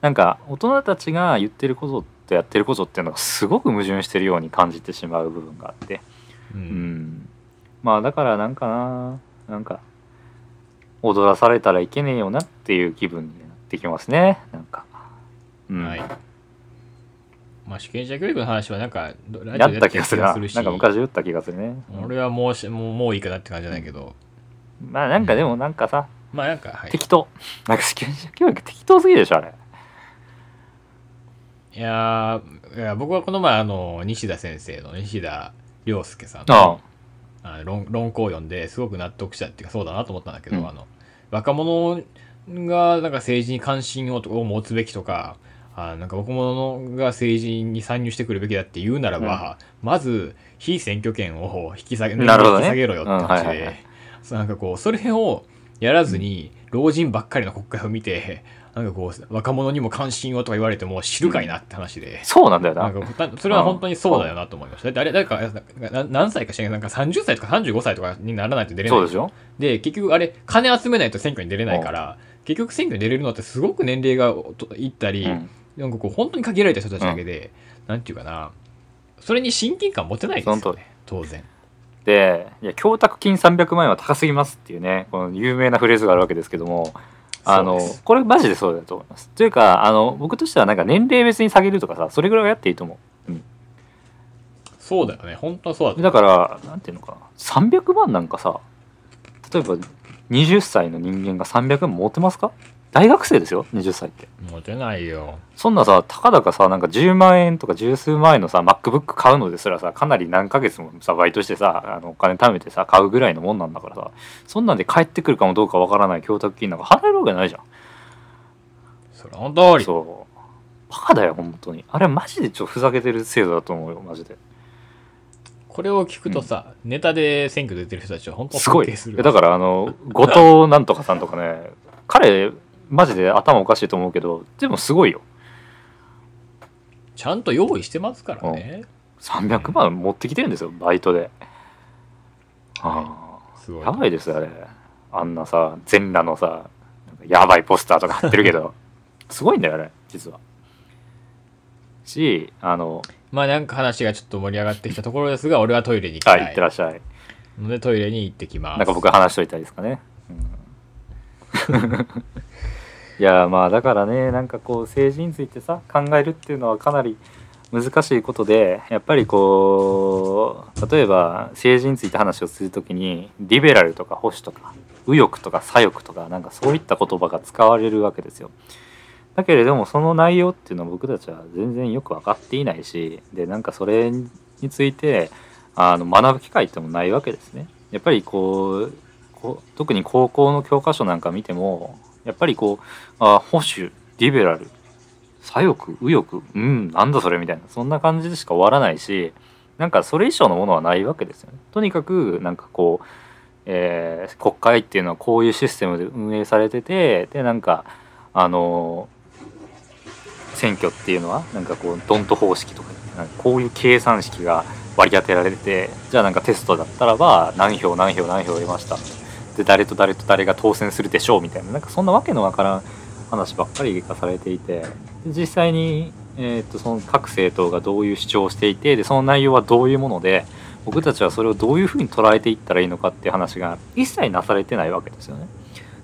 なんか大人たちが言ってることとやってることっていうのがすごく矛盾してるように感じてしまう部分があって、うんうん、まあだからなんか踊らされたらいけねえよなっていう気分になってきますね、なんか、うん、はい。まあ、主権者教育の話はなんかラジオでやった気がするし、なんか昔言った気がするね。俺はもういいかなって感じじゃないけど、まあなんかでもなんかさ、うん、まあなんか、はい、適当、なんか主権者教育適当すぎでしょあれ。いや僕はこの前西田先生の西田亮介さんの論考を読んですごく納得したっていうか、そうだなと思ったんだけど、うん、若者がなんか政治に関心を持つべきとか。なんか若者が政治に参入してくるべきだって言うならば、うん、まず被選挙権を引き下げろよって話で、うんはいはい、なんかこうそれをやらずに老人ばっかりの国会を見て、なんかこう若者にも関心をとか言われても知るかいなって話で、うん、そうなんだよな、なんかそれは本当にそうだよなと思いました。だってあれ誰か何歳か知らない、なんか30歳とか35歳とかにならないと出れないでしょ。で結局あれ金集めないと選挙に出れないから、うん、結局選挙に出れるのってすごく年齢がいったり、うんなんかこう本当に限られた人たちだけで、うん、なんていうかな、それに親近感持てないですよね当然で。いや供託金300万円は高すぎますっていうね、この有名なフレーズがあるわけですけども、これマジでそうだと思います。というか僕としてはなんか年齢別に下げるとかさ、それぐらいはやっていいと思う、うん、そうだよね、本当はそうだと思う。だからなんていうのかな、300万なんかさ、例えば20歳の人間が300万持てますか。大学生ですよ20歳って。持てないよそんなさ。たかだかさ、なんか10万円とか十数万円のさ MacBook 買うのですらさ、かなり何ヶ月もさバイトしてさお金貯めてさ買うぐらいのもんなんだからさ、そんなんで帰ってくるかもどうかわからない供託金なんか払えるわけないじゃん。それ本当にそうバカだよ本当に。あれマジでちょっとふざけてる制度だと思うよマジで。これを聞くとさ、うん、ネタで選挙出てる人たちは本当に尊敬する。すごい。だから後藤なんとかさんとかね彼マジで頭おかしいと思うけど、でもすごいよ。ちゃんと用意してますからね。300万持ってきてるんですよ、バイトで。すごい。やばいですあれ。あんなさ、全裸のさ、なんかやばいポスターとか貼ってるけど、すごいんだよあれ、実は。し、まあなんか話がちょっと盛り上がってきたところですが、俺はトイレに行きたい。はい、行ってらっしゃい。のでトイレに行ってきます。なんか僕は話しといたいですかね。うんいやまあだからね、なんかこう政治についてさ考えるっていうのはかなり難しいことで、やっぱりこう例えば政治について話をするときにリベラルとか保守とか右翼とか左翼とかなんかそういった言葉が使われるわけですよ。だけれどもその内容っていうのは僕たちは全然よく分かっていないし、でなんかそれについて学ぶ機会ってもないわけですね。やっぱりこう特に高校の教科書なんか見てもやっぱりこう保守リベラル左翼右翼なんだそれみたいな、そんな感じでしか終わらないし、なんかそれ以上のものはないわけですよね。とにかくなんかこう、国会っていうのはこういうシステムで運営されてて、でなんか選挙っていうのはなんかこうドント方式とか、なんかこういう計算式が割り当てられてて、じゃあなんかテストだったらば何票何票何票得ましたで誰と誰と誰が当選するでしょうみたいな、なんかそんなわけのわからん話ばっかりがされていて、実際に、その各政党がどういう主張をしていて、でその内容はどういうもので僕たちはそれをどういうふうに捉えていったらいいのかっていう話が一切なされてないわけですよね。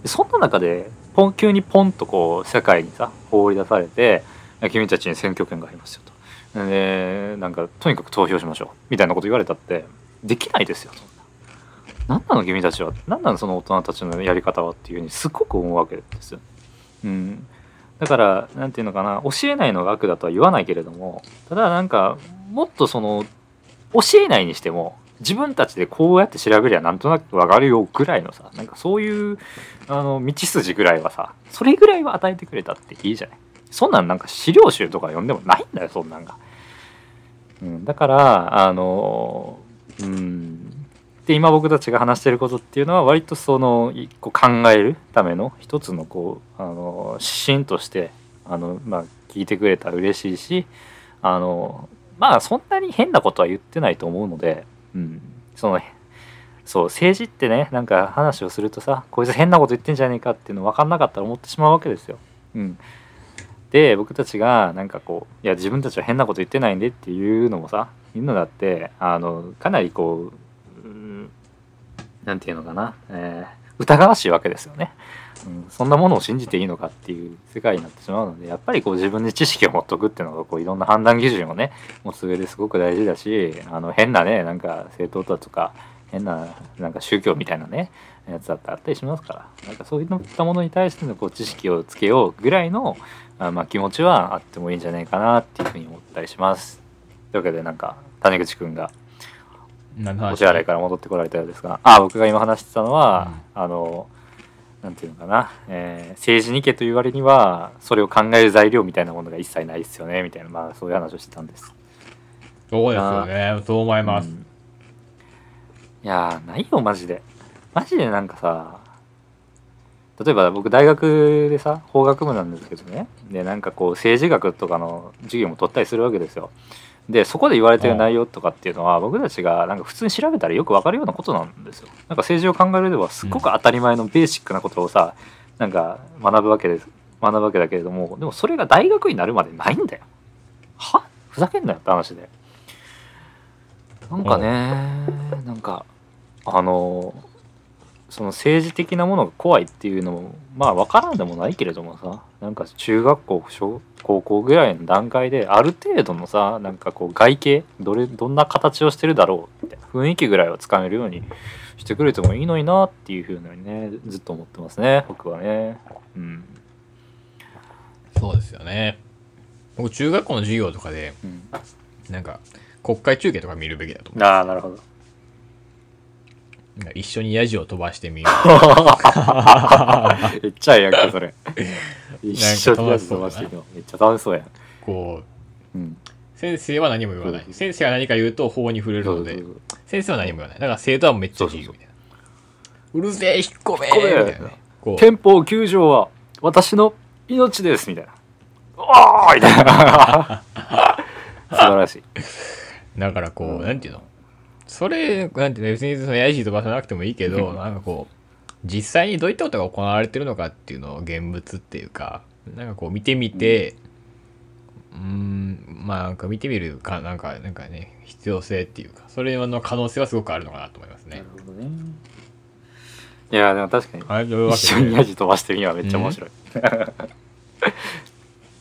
でそんな中で急にポンとこう社会にさ放り出されて、君たちに選挙権がありますよと、でなんかとにかく投票しましょうみたいなこと言われたってできないですよと。何なの君たちは、何なのその大人たちのやり方はっていうふうにすごく思うわけですよ、うん、だからなんていうのかな、教えないのが悪だとは言わないけれども、ただなんかもっとその教えないにしても自分たちでこうやって調べりゃなんとなく分かるよぐらいのさ、なんかそういう道筋ぐらいはさ、それぐらいは与えてくれたっていいじゃない。そんなんなんか資料集とか読んでもないんだよそんなんが、うん、だからで今僕たちが話してることっていうのは割とその一個考えるための一つのこう指針として聞いてくれたら嬉しいし、まあそんなに変なことは言ってないと思うので、うん、そのそう政治ってね、なんか話をするとさ、こいつ変なこと言ってんじゃねえかっていうの分かんなかったら思ってしまうわけですよ、うん、で僕たちがなんかこういや自分たちは変なこと言ってないんでっていうのもさ、言うのだってかなりこう、なんていうのかな、疑わしいわけですよね、うん、そんなものを信じていいのかっていう世界になってしまうので、やっぱりこう自分に知識を持っとくっていうのがこういろんな判断基準をね持つ上ですごく大事だし、変なねなんか政党だとか変ななんか宗教みたいなねやつだってあったりしますから、なんかそういったものに対してのこう知識をつけようぐらいの気持ちはあってもいいんじゃないかなっていうふうに思ったりします。というわけでなんか谷口くんがお支払いから戻ってこられたようですが、僕が今話してたのは、なんていうのかな、政治にけという割にはそれを考える材料みたいなものが一切ないですよねみたいな、そういう話をしてたんです。そうですよね、そう思います、うん、いやないよマジでなんかさ、例えば僕大学でさ法学部なんですけどね、でなんかこう政治学とかの授業も取ったりするわけですよ。でそこで言われてる内容とかっていうのは僕たちがなんか普通に調べたらよく分かるようなことなんですよ。なんか政治を考えるではすごく当たり前のベーシックなことをさ、なんか学ぶわけだけれども、でもそれが大学になるまでないんだよ。は？ふざけんなよって話で、なんかね、なんかその政治的なものが怖いっていうのも分からんでもないけれどもさ、なんか中学校高校ぐらいの段階である程度のさ、なんかこう外形どんな形をしてるだろうみたいな雰囲気ぐらいはつかめるようにしてくれてもいいのになっていうふうにねずっと思ってますね僕はね、うん、そうですよね。僕中学校の授業とかで、なんか国会中継とか見るべきだと思う。ああなるほど。一緒にヤジを飛ばしてみよう。めっちゃええやんかそれ。一緒にヤジ飛ばしてみよう。めっちゃ楽しそうやん。こう、うん、先生は何も言わない。先生が何か言うと法に触れるので、先生は何も言わない。だから生徒はめっちゃ自由みたいな。うるせえ引っ込めーみたいな。こう憲法9条は私の命ですみたいな。おーみたいな。素晴らしい。だからこう、なんていうの。それなんてね、別にそのヤジ飛ばさなくてもいいけど、なんかこう実際にどういったことが行われてるのかっていうのを現物っていうか、なんかこう見てみて、なんか見てみるかなんかね必要性っていうか、それの可能性はすごくあるのかなと思いますね。なるほどね。いやでも確かに一緒にヤジ飛ばしてみようめっちゃ面白い。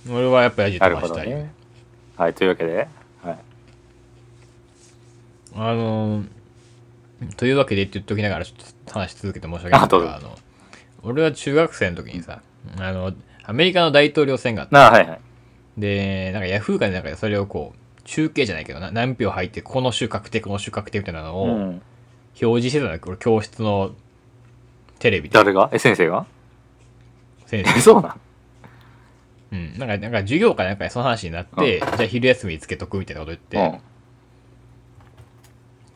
俺はやっぱヤジ飛ばしたい、ね。はい、というわけで。というわけでって言っときながらちょっと話し続けて申し訳ないけど、俺は中学生の時にさ、アメリカの大統領選があった。はいはい、で、なんかヤフーかでなんかそれをこう中継じゃないけど何票入ってこの週確定この週確定みたいなのを表示してたの。これ教室のテレビで。誰が？先生が？先生。そうなん。うん。なんか授業かなんかでその話になって、じゃあ昼休みつけとくみたいなこと言って。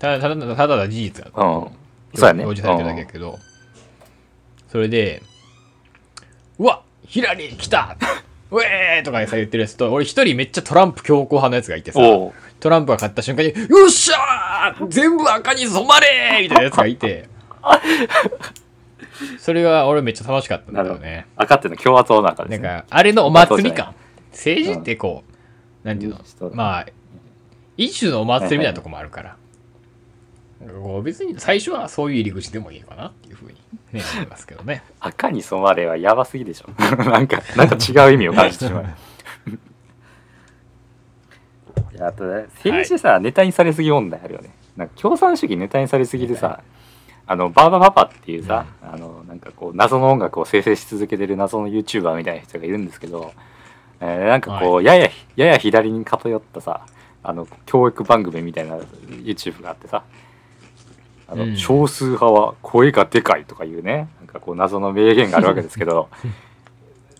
ただ事実が表示されてるだけだけど、それでうわヒラリー来たウェーとかさ言ってるやつと、俺一人めっちゃトランプ強硬派のやつがいてさ、トランプが勝った瞬間によっしゃー全部赤に染まれーみたいなやつがいてそれは俺めっちゃ楽しかったんだけどね。赤っての共和党の赤ですね。なんかあれのお祭り感、政治ってこう、なんていうの、一種のお祭りみたいなとこもあるから、別に最初はそういう入り口でもいいかなっていうふうにね思いますけどね。赤に染まれはやばすぎでしょ。なんか違う意味を感じてしまう。いやあとね、政治さ、ネタにされすぎ問題あるよね。なんか共産主義ネタにされすぎでさ、バーバパパっていうさ、なんかこう謎の音楽を生成し続けてる謎の YouTuber みたいな人がいるんですけど、なんかこう、やや左に偏ったさ、教育番組みたいな YouTube があってさ。少数派は声がでかいとかいうね、なんかこう謎の名言があるわけですけど、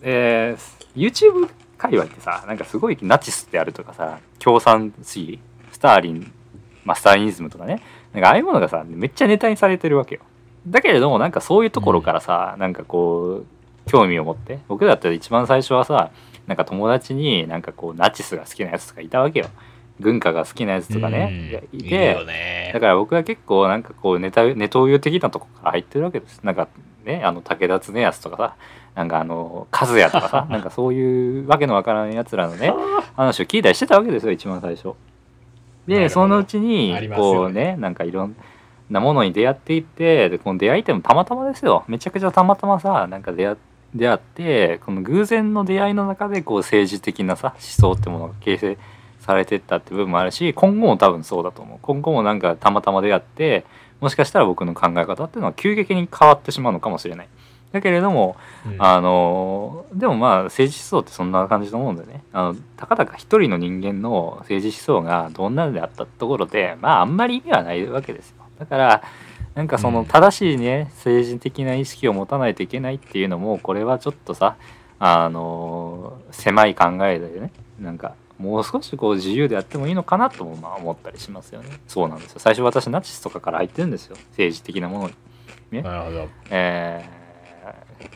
YouTube 界隈ってさ、なんかすごいナチスであるとかさ、共産主義、スターリニズムとかね、なんかああいうものがさめっちゃネタにされてるわけよ。だけれどもなんかそういうところからさ、なんかこう興味を持って、僕だったら一番最初はさ、なんか友達になんかこうナチスが好きなやつとかいたわけよ。文化が好きなやつとかね、うん、いていいよね。だから僕は結構なんかこうネトウヨ的なとこから入ってるわけです。なんかね、あの武田恒康とかさ、なんかあの和也とかさなんかそういうわけのわからないやつらのね話を聞いたりしてたわけですよ、一番最初で。そのうちにこう ね、なんかいろんなものに出会っていって、でこの出会いってもたまたまですよ。めちゃくちゃたまたまさ、なんか出会ってこの偶然の出会いの中でこう政治的なさ思想ってものが形成されてったって部分もあるし、今後も多分そうだと思う。今後もなんかたまたま出会って、もしかしたら僕の考え方っていうのは急激に変わってしまうのかもしれない。だけれども、うん、でもまあ政治思想ってそんな感じのもんでね、たかだか一人の人間の政治思想がどんなのであったところで、まああんまり意味はないわけですよ。だからなんかその正しいね、政治的な意識を持たないといけないっていうのも、これはちょっとさ、狭い考えだよね。なんかもう少しこう自由でやってもいいのかなともまあ思ったりしますよね。そうなんですよ。最初私ナチスとかから入ってるんですよ、政治的なものに、ね。なるほど。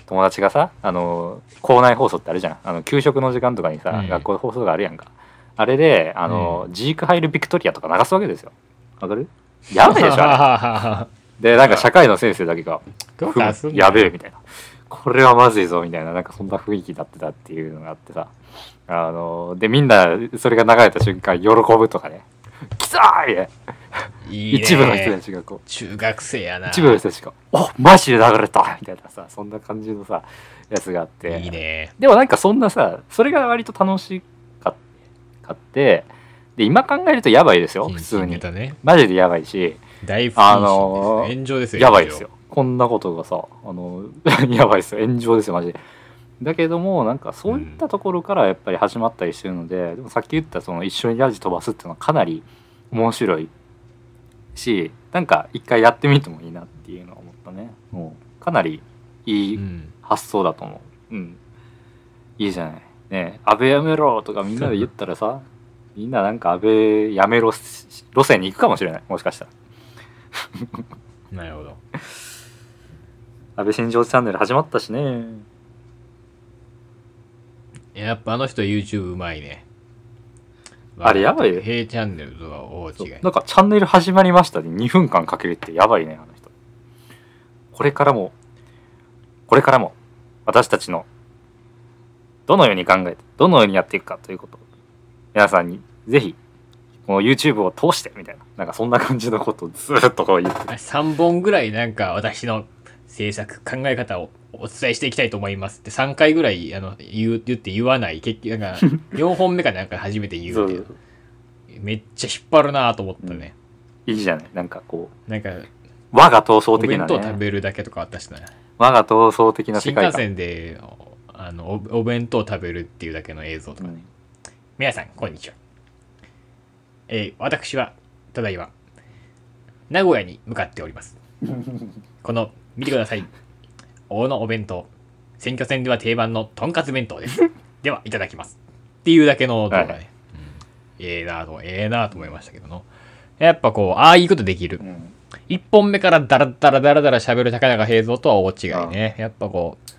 友達がさ、校内放送ってあるじゃん。給食の時間とかにさ、学校放送があるやんか。あれでジークハイル・ビクトリアとか流すわけですよ。わかる？やべえでしょあれ。でなんか社会の先生だけがやべえみたいな。これはまずいぞみたいな、なんかそんな雰囲気だってたっていうのがあってさ、でみんなそれが流れた瞬間喜ぶとかね、きつーい一部の人たちがこう、中学生やな、一部の人たちがおマジで流れたみたいなさ、そんな感じのさやつがあって、いいね。でもなんかそんなさ、それが割と楽しかって、で今考えるとやばいですよ、普通に、ね、マジでやばいし、大不謹慎です、炎上ですよ、やばいですよ、こんなことがさ、やばいですよ、炎上ですよ、マジで。だけどもなんかそういったところからやっぱり始まったりしてるので、でもさっき言ったその一緒にラジ飛ばすっていうのはかなり面白いし、なんか一回やってみてもいいなっていうのは思ったね。もうかなりいい発想だと思う。うん、いいじゃない。ね、安倍やめろとかみんなで言ったらさ、みんななんか安倍やめろ路線に行くかもしれない、もしかしたら。なるほど。安倍晋三チャンネル始まったしね。やっぱあの人 YouTube うまいね。あれやばいね。平チャンネルとは大違い。なんかチャンネル始まりましたね。2分間かけるってやばいね、あの人。これからも私たちのどのように考えて、どのようにやっていくかということを皆さんにぜひこの YouTube を通してみたいな、なんかそんな感じのことをずっとこう言って。3本ぐらいなんか私の政策考え方をお伝えしていきたいと思いますって3回ぐらい言って言わない、結局なんか4本目かなんか初めて言うっていう。めっちゃ引っ張るなと思ったね、うん、いいじゃない。なんかこうなんか我が闘争的なね、お弁当食べるだけとかあったしな、我が闘争的な世界観。新幹線でお弁当食べるっていうだけの映像とかね、うん、皆さんこんにちは、私はただいま名古屋に向かっておりますこの見てください、王のお弁当、選挙戦では定番のとんかつ弁当ですではいただきますっていうだけの動画ね、はい、ええなと思いましたけどの、やっぱこうああいうことできる、うん、1本目からダラダラ喋る高永平蔵とは大違いね。やっぱこう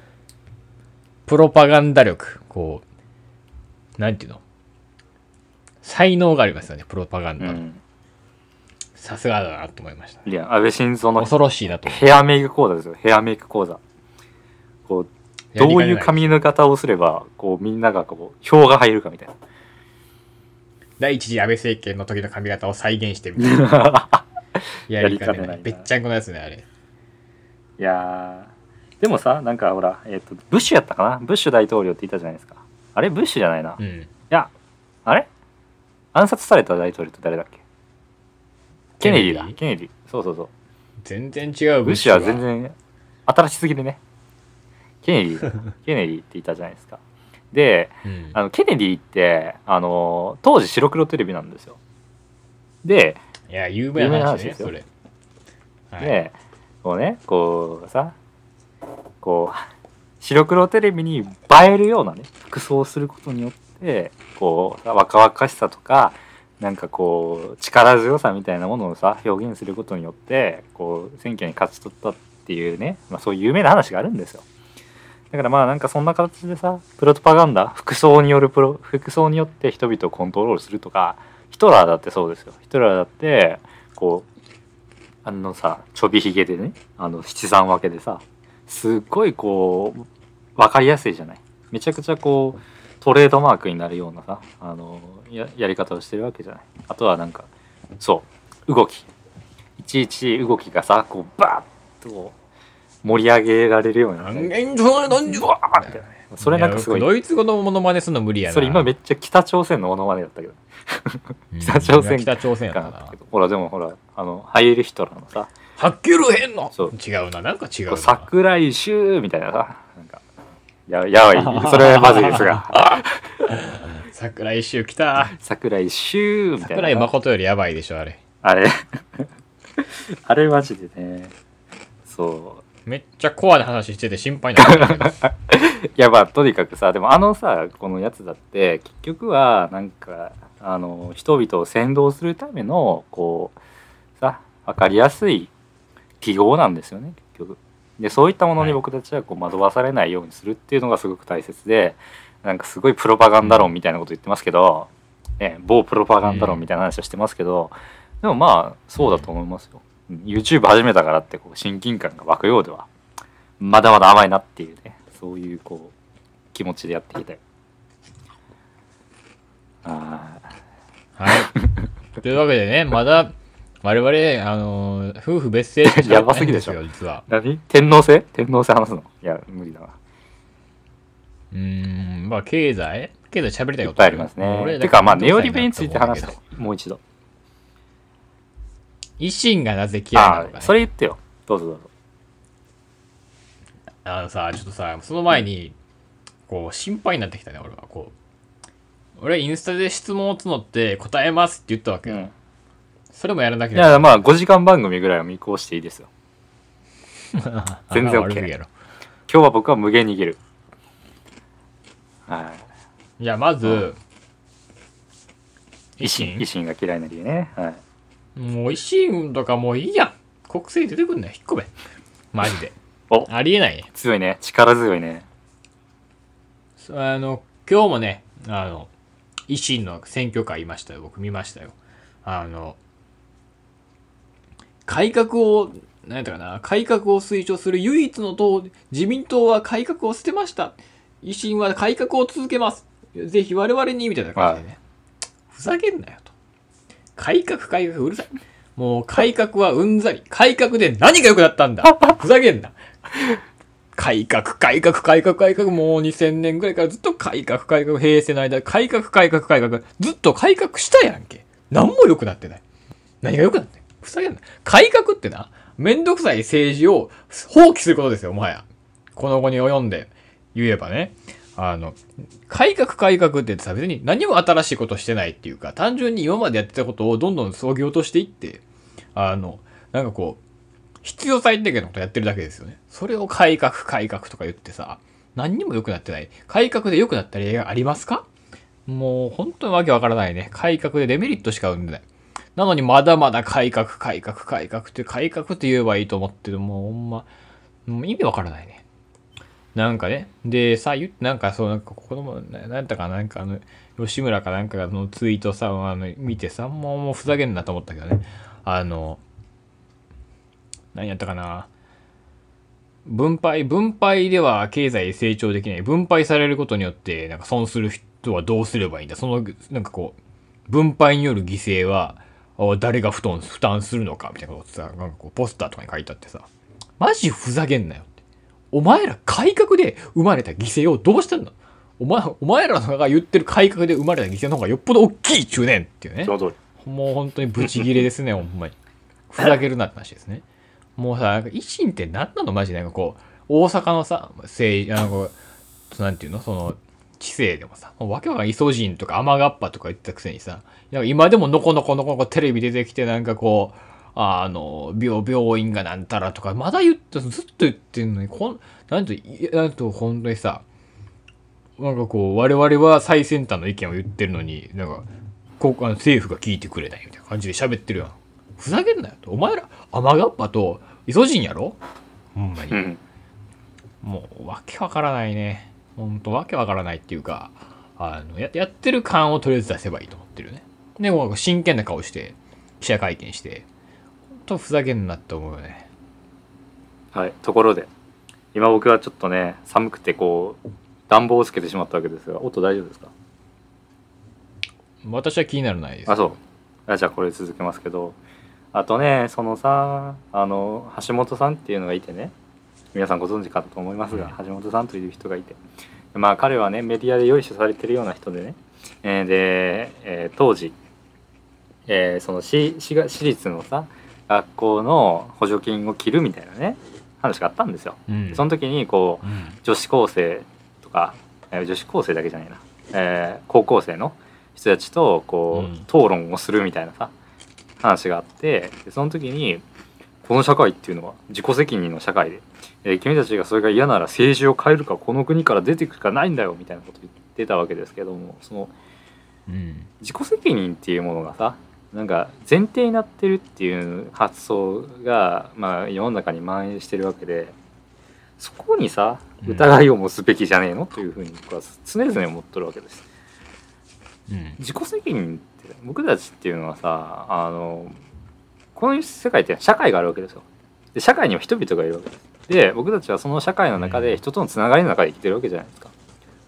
プロパガンダ力、こうなんていうの、才能がありますよね、プロパガンダ、うん、さすがだなと思いました、ね。いや安倍晋三の恐ろしいなと。ヘアメイク講座ですよ、ヘアメイク講座。こうどういう髪の型をすればこうみんながこう票が入るかみたいな。第一次安倍政権の時の髪型を再現してみたいなやりかねない。べっちゃんこのやつねあれ。いやでもさ、なんかほらブッシュやったかな、ブッシュ大統領って言ったじゃないですか。あれブッシュじゃないな。うん、いやあれ暗殺された大統領って誰だっけ？ケネディだ。そう。全然違う。ブッシュは全然新しすぎるね。ケネディっていたじゃないですか。で、うん、ケネディって当時白黒テレビなんですよ。で、いや有名な話ですよ。それで、こうね、こうさ、こう白黒テレビに映えるようなね服装をすることによって、こう若々しさとか。なんかこう力強さみたいなものをさ表現することによってこう選挙に勝ち取ったっていうね、まあ、そういう有名な話があるんですよ。だからまあなんかそんな形でさ、プロパガンダ、服装によって人々をコントロールするとかヒトラーだってそうですよ。ヒトラーだってこうあのさちょびひげでね七三分けでさすっごいこう分かりやすいじゃない。めちゃくちゃこうトレードマークになるようなさやり方をしてるわけじゃない。あとはなんかそう動きいちいち動きがさこうバーッと盛り上げられるようなね。それなんかすごいドイツ語のモノマネするの無理やな。それ今めっちゃ北朝鮮のモノマネだったけど北朝鮮かなったけど、ほらでもほらハイエルヒトラーのさはっきりへんの違うな、なんか違うな、桜井秀みたいなさ、なんかやばいそれはまずいですが桜井秀来た、桜井秀みたいな、桜井誠よりやばいでしょあれあれマジでね。そうめっちゃコアな話してて心配なんだけどいやまあとにかくさ、でもさこのやつだって結局はなんか人々を扇動するためのこうさ分かりやすい記号なんですよね結局。でそういったものに僕たちはこう惑わされないようにするっていうのがすごく大切で、なんかすごいプロパガンダ論みたいなこと言ってますけど、ね、某プロパガンダ論みたいな話をしてますけど、でもまあそうだと思いますよ。YouTube 始めたからってこう親近感が湧くようではまだまだ甘いなっていうね、そういうこう気持ちでやっていきたい。はいというわけでね、まだ我々夫婦別姓じゃないんですよ実は。何天皇制話すのいや無理だな。まあ経済しゃべりたいこといっぱいありますね。てかまあネオリベについて話したいもう一度。維新がなぜ嫌いなのか、ね、それ言ってよ。どうぞ。ちょっとさ、その前にこう心配になってきたね俺は。俺インスタで質問を募って答えますって言ったわけよ、うん、それもやらなきゃいけない。いやまあ5時間番組ぐらいは見越していいですよ全然 OK やろ。今日は僕は無限にいける。はい。じゃあまず維新が嫌いな理由ね、はいもう維新とかもういいやん。国政出てくんなよ、引っ込めマジでありえないね。強いね、力強いね。今日もね維新の選挙会いましたよ、僕見ましたよ。改革を推奨する唯一の党、自民党は改革を捨てました、維新は改革を続けます、ぜひ我々にみたいな感じでね、ふざけんなよと。改革うるさい、もう改革はうんざり、改革で何が良くなったんだふざけんな改革、もう2000年ぐらいからずっと改革、平成の間改革、ずっと改革したやんけ、何も良くなってない、何が良くなってん、ふざけんな。改革ってな、めんどくさい政治を放棄することですよもはや、この後に及んで言えばね。改革ってさ、別に何も新しいことしてないっていうか、単純に今までやってたことをどんどん削ぎ落としていって、なんかこう、必要最低限のことやってるだけですよね。それを改革とか言ってさ、何にも良くなってない。改革で良くなった例がありますか？もう本当にわけわからないね。改革でデメリットしか生んでない。なのにまだまだ改革って、改革って言えばいいと思ってる。もうほんま、もう意味わからないね。なんかね、でさ、なんかそう、なんかここの、なんだかなんか吉村かなんかがのツイートさ、見てさ、もうふざけんなと思ったけどね。何やったかな、分配では経済成長できない。分配されることによって、なんか損する人はどうすればいいんだ。なんかこう、分配による犠牲は、誰が負担するのか、みたいなことさ、なんかこう、ポスターとかに書いてあってさ、マジふざけんなよ。お前ら改革で生まれた犠牲をどうしたんだ、お前らが言ってる改革で生まれた犠牲の方がよっぽど大きい中年っていうね。もう本当にブチギレですねほんまにふざけるなって話ですね。もうさ、維新って何なのマジで。なんかこう大阪のさ政治なんていうの、その知性でもさ、わけわかんないイソジンとか雨がっぱとか言ってたくせにさ、今でものこテレビ出てきて、なんかこう病院がなんたらとかまだずっと言ってんのに、なんと本当にさ、なんかこう我々は最先端の意見を言ってるのに、なんか政府が聞いてくれないみたいな感じで喋ってるやん。ふざけんなよと。お前ら雨がっぱとイソジンやろほんまに、うん、もうわけわからないね。ほんとわけわからないっていうか、やってる感をとりあえず出せばいいと思ってるよね。でも真剣な顔して記者会見してとふざけんなって思うよね。はい。ところで今僕はちょっとね寒くてこう暖房をつけてしまったわけですが、音大丈夫ですか？私は気にならないです。あ、そう。じゃあこれ続けますけど、あとねそのさ橋本さんっていうのがいてね、皆さんご存知かと思いますが、橋本さんという人がいて、まあ彼はねメディアでよいしょされてるような人でね、当時、その私立のさ学校の補助金を切るみたいなね話があったんですよ、うん、その時にこう、うん、女子高生とか、女子高生だけじゃないな、高校生の人たちとこう、うん、討論をするみたいなさ話があって、でその時にこの社会っていうのは自己責任の社会で、君たちがそれが嫌なら政治を変えるかこの国から出ていくしかないんだよみたいなことを言ってたわけですけども、その、うん、自己責任っていうものがさなんか前提になってるっていう発想が、まあ、世の中に蔓延してるわけで、そこにさ疑いを持つべきじゃねえの、うん、というふうに僕は常々思っとるわけです、うん、自己責任って僕たちっていうのはさこの世界って社会があるわけですよ。で社会には人々がいるわけです。で僕たちはその社会の中で人とのつながりの中で生きてるわけじゃないですか。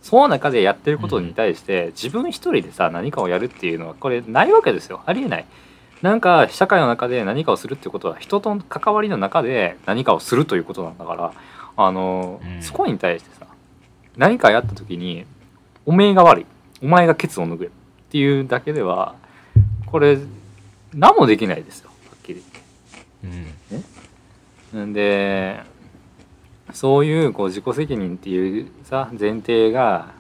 その中でやってることに対して自分一人でさ何かをやるっていうのはこれないわけですよ。ありえない。なんか社会の中で何かをするってことは人との関わりの中で何かをするということなんだから、そこに対してさ何かやった時におめえが悪い、お前がケツを脱ぐっていうだけではこれ何もできないですよ、はっきり言って、ね、なんでそういうこう自己責任っていうさ前提が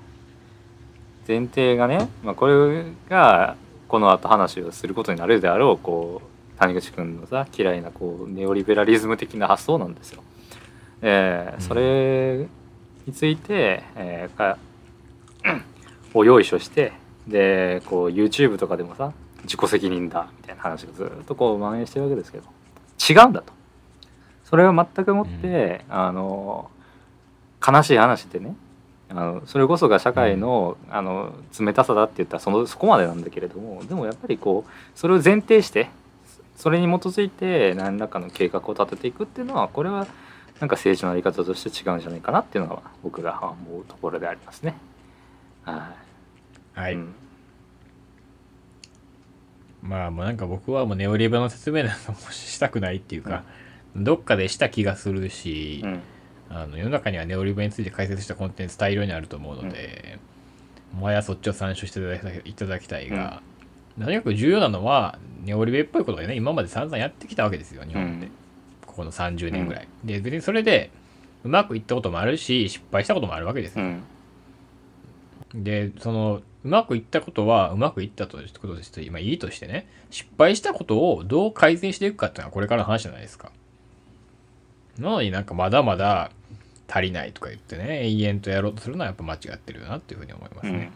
ね、まあ、これがこの後話をすることになるであろうこう谷口くんのさ嫌いなこうネオリベラリズム的な発想なんですよ。それについて、を用意書してでこう YouTube とかでもさ自己責任だみたいな話がずっとこう蔓延してるわけですけど、違うんだと。それを全くもって、悲しい話でね、それこそが社会の、冷たさだって言ったらそこまでなんだけれども、でもやっぱりこうそれを前提してそれに基づいて何らかの計画を立てていくっていうのはこれはなんか政治のあり方として違うんじゃないかなっていうのが僕が思うところでありますね。はい、うん、まあもうなんか僕はもうネオリベラの説明なんかもしたくないっていうか、うんどっかでした気がするし、うん、世の中にはネオリベについて解説したコンテンツ大量にあると思うので、うん、前はそっちを参照していただきたいが、うん、とにかく重要なのはネオリベっぽいことがね今まで散々やってきたわけですよ日本で、うん、ここの30年ぐらい、うん、で別にそれでうまくいったこともあるし失敗したこともあるわけですよ、うん、でそのうまくいったことはうまくいったということですと、今いいとしてね、失敗したことをどう改善していくかっていうのはこれからの話じゃないですか。なのになんかまだまだ足りないとか言ってね永遠とやろうとするのはやっぱ間違ってるよなっていうふうに思いますね、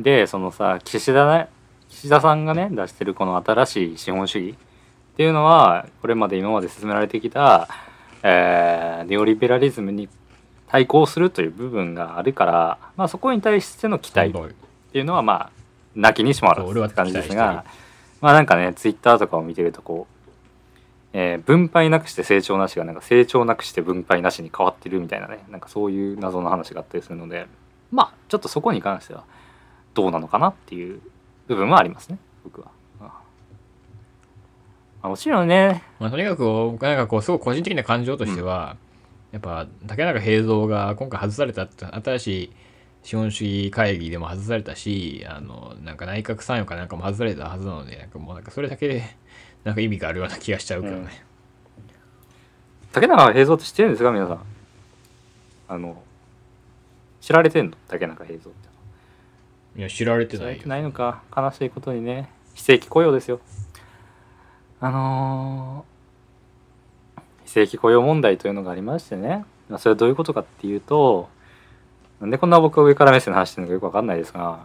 うん、でそのさ岸田さんがね出してるこの新しい資本主義っていうのはこれまで今まで進められてきた、ネオリベラリズムに対抗するという部分があるから、まあ、そこに対しての期待っていうのはまあなきにしもあらずって感じですが、まあなんかねツイッターとかを見てるとこう分配なくして成長なしがなんか成長なくして分配なしに変わってるみたいなね、なんかそういう謎の話があったりするので、まあちょっとそこに関してはどうなのかなっていう部分はありますね僕は。まあ、もちろんね、まあ、とにかくなんかこうすごい個人的な感情としては、うん、やっぱ竹中平蔵が今回外されたって新しい資本主義会議でも外されたしなんか内閣参与かなんかも外されたはずなので、なんかもうなんかそれだけでなんか意味があるような気がしちゃうけどね、うん、竹中平蔵って知ってるんですか皆さん。知られてんの竹中平蔵って。いや知られてないよ。知られてないのか。悲しいことにね非正規雇用ですよ。非正規雇用問題というのがありましてね、それはどういうことかっていうと、なんでこんな僕上から目線の話してるのかよく分かんないですが、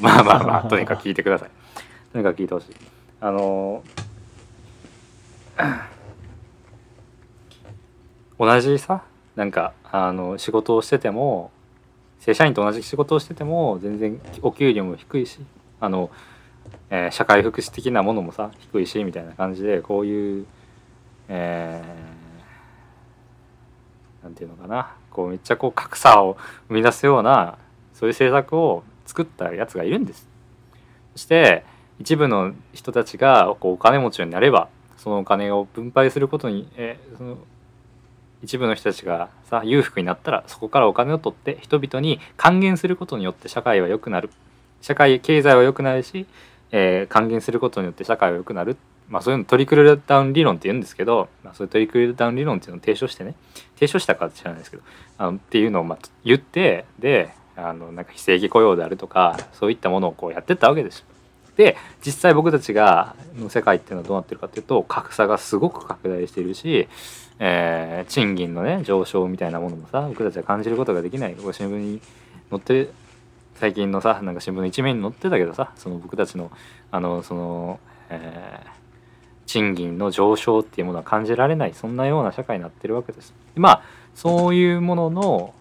まあまあまあとにかく聞いてくださいとにかく聞いてほしい。同じさなんか仕事をしてても正社員と同じ仕事をしてても全然お給料も低いし社会福祉的なものもさ低いしみたいな感じで、こういう、なんていうのかな、こうめっちゃこう格差を生み出すようなそういう政策を作ったやつがいるんです。そして一部の人たちがこうお金持ちになれば、そのお金を分配することに、その一部の人たちがさ裕福になったら、そこからお金を取って人々に還元することによって社会は良くなる、社会経済は良くなるし、還元することによって社会は良くなる、そういうのトリクルダウン理論って言うんですけど、そういうトリクルダウン理論っていうのを提唱してね、提唱したか知らないですけど、っていうのを言って、でなんか非正規雇用であるとかそういったものをこうやってったわけです。で実際僕たちがの世界っていうのはどうなってるかっていうと、格差がすごく拡大しているし、賃金のね上昇みたいなものもさ僕たちは感じることができない。新聞に載ってる最近のさ、なんか新聞の一面に載ってたけどさ、その僕たちのその、賃金の上昇っていうものは感じられない、そんなような社会になってるわけです。でそういうものの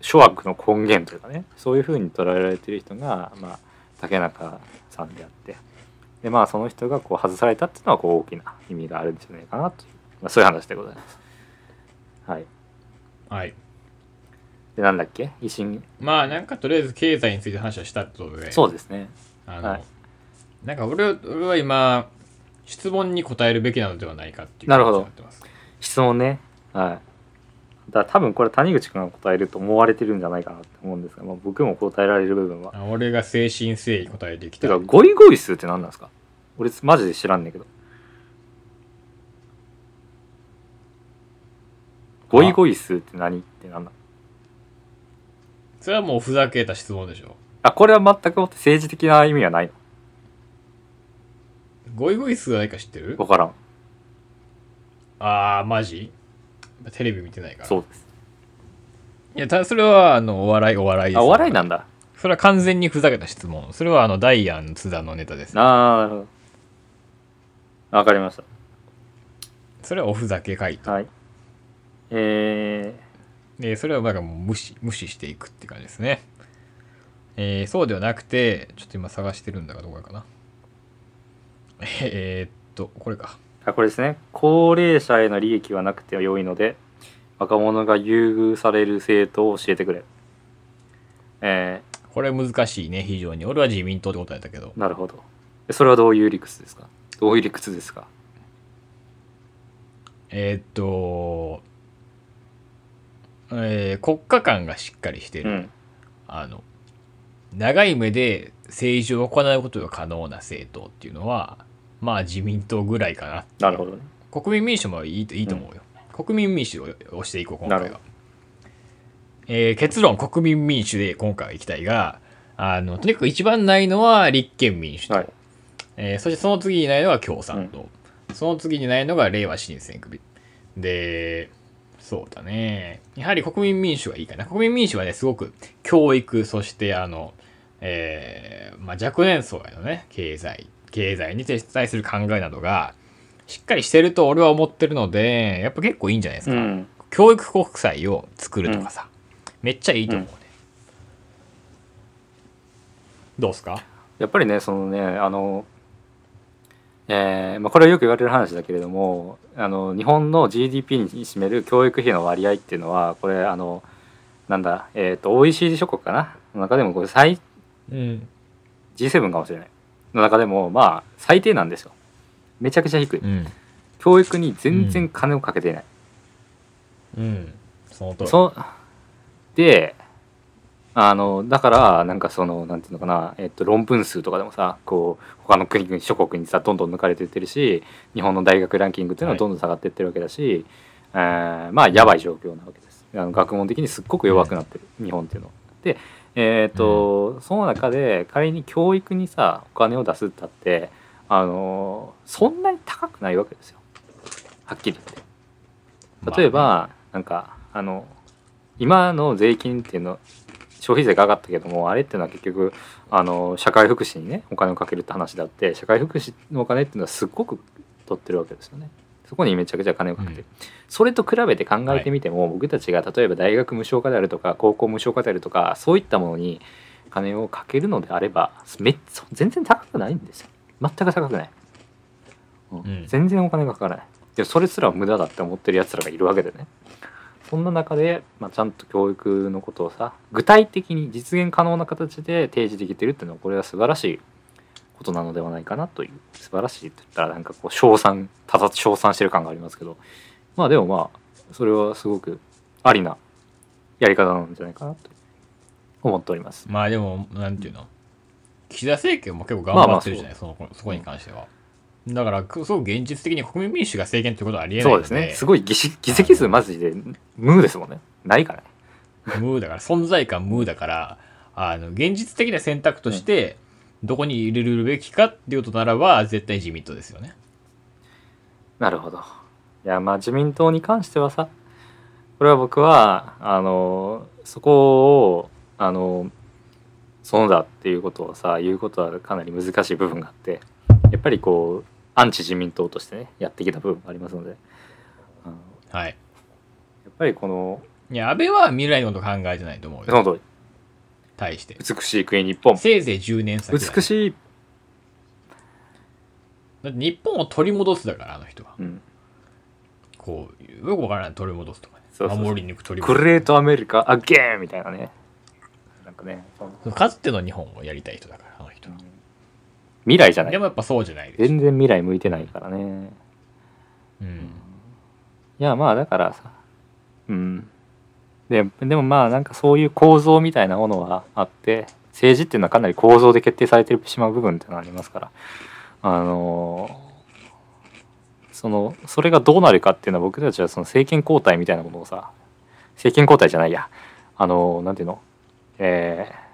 諸悪の根源というかね、そういうふうに捉えられてる人が竹中さんであって、でその人がこう外されたっていうのはこう大きな意味があるんじゃないかなという、そういう話でございます。はいはい。でなんだっけ、維新、なんかとりあえず経済について話はしたってことで。そうですね。はい、なんか俺は今質問に答えるべきなのではないかっていう感じになってます。なるほど。質問ね。はい。だ多分これ谷口くんが答えると思われてるんじゃないかなって思うんですが、僕も答えられる部分は。俺が誠心誠意答えてきた。てかゴイゴイスーって何なんですか？俺マジで知らんねんけど。ゴイゴイスーって何って何だ？それはもうふざけた質問でしょ。これは全く政治的な意味はないの？ゴイゴイスーは何か知ってる？分からん。マジ？テレビ見てないから。そうです。いやそれはお笑いです。お笑いなんだ。それは完全にふざけた質問。それはダイアン津田のネタです。わかりました。それはおふざけ回答。はい。でそれをもう無視していくって感じですね。そうではなくて、ちょっと今探してるんだがどこかな。これか。これですね。高齢者への利益はなくては良いので、若者が優遇される政党を教えてくれ。これ難しいね、非常に。俺は自民党って答えたけど。なるほど。それはどういう理屈ですか？どういう理屈ですか？国家間がしっかりしてる、長い目で政治を行うことが可能な政党っていうのは自民党ぐらいかな。なるほどね。国民民主もいいと思うよ、国民民主を押していこう今回は。結論国民民主で今回はいきたいが、とにかく一番ないのは立憲民主党、そしてその次にないのは共産党、その次にないのがれいわ新選組で、そうだね、やはり国民民主がいいかな。国民民主はね、すごく教育、そして若年層へのね経済に撤退する考えなどがしっかりしてると俺は思ってるので、やっぱ結構いいんじゃないですか、教育国債を作るとかさ、めっちゃいいと思うね、どうすか？やっぱりね、そのねこれはよく言われる話だけれども、日本の GDP に占める教育費の割合っていうのは、これOECD 諸国かなの中でもこれG7 かもしれないの中でも最低なんですよ。めちゃくちゃ低い、教育に全然金をかけていない。その通りで、だからなんかそのなんていうのかな、論文数とかでもさ、こう他の国諸国にさどんどん抜かれていってるし、日本の大学ランキングっていうのはどんどん下がっていってるわけだし、やばい状況なわけです。学問的にすっごく弱くなってる、日本っていうので。その中で仮に教育にさお金を出すったって、そんなに高くないわけですよ、はっきり言って。例えば、なんか今の税金っていうの消費税が上がったけども、あれっていうのは結局社会福祉にねお金をかけるって話であって、社会福祉のお金っていうのはすっごく取ってるわけですよね。そこにめちゃくちゃ金をかけてる、それと比べて考えてみても、僕たちが例えば大学無償化であるとか高校無償化であるとかそういったものに、金をかけるのであれば全然高くないんですよ。全く高くない、うん、全然お金がかからない。でそれすら無駄だって思ってるやつらがいるわけでね。そんな中で、まあ、ちゃんと教育のことをさ具体的に実現可能な形で提示できてるっていうのはこれは素晴らしいことなのではないかなという。素晴らしいって言ったらなんかこう称賛してる感がありますけど、まあでもまあそれはすごくありなやり方なんじゃないかなと思っております。まあでもなんていうの、岸田政権も結構頑張ってるじゃない、まあ、まあ そこに関しては。だからすごく現実的に国民民主が政権ということはありえないので、そうですね。すごい議席数マジで無ですもんね。ないからね。無だから存在感無だから現実的な選択としてどこに入れるべきかっていうことならば絶対自民党ですよね。なるほど。いやまあ自民党に関してはさ、これは僕はそこをそうだっていうことをさ言うことはかなり難しい部分があって。やっぱりこうアンチ自民党としてねやってきた部分がありますので、はい、やっぱりこのいや安倍は未来のこと考えてないと思うよ。その通り。対して美しい国日本せいぜい10年先、美しいだって日本を取り戻すだからあの人は、うん、こうよくわからない取り戻すとかね、そうそうそう守り抜く取り戻すグレートアメリカアゲーンみたいなね、なんかねかつての日本をやりたい人だからあの人は。未来じゃない。でもやっぱそうじゃないです。全然未来向いてないからね。うん。いやまあだからさ、うん。でもまあなんかそういう構造みたいなものはあって、政治っていうのはかなり構造で決定されてしまう部分っていうのがありますから、それがどうなるかっていうのは僕たちはその政権交代みたいなものをさ、政権交代じゃないや、なんていうの、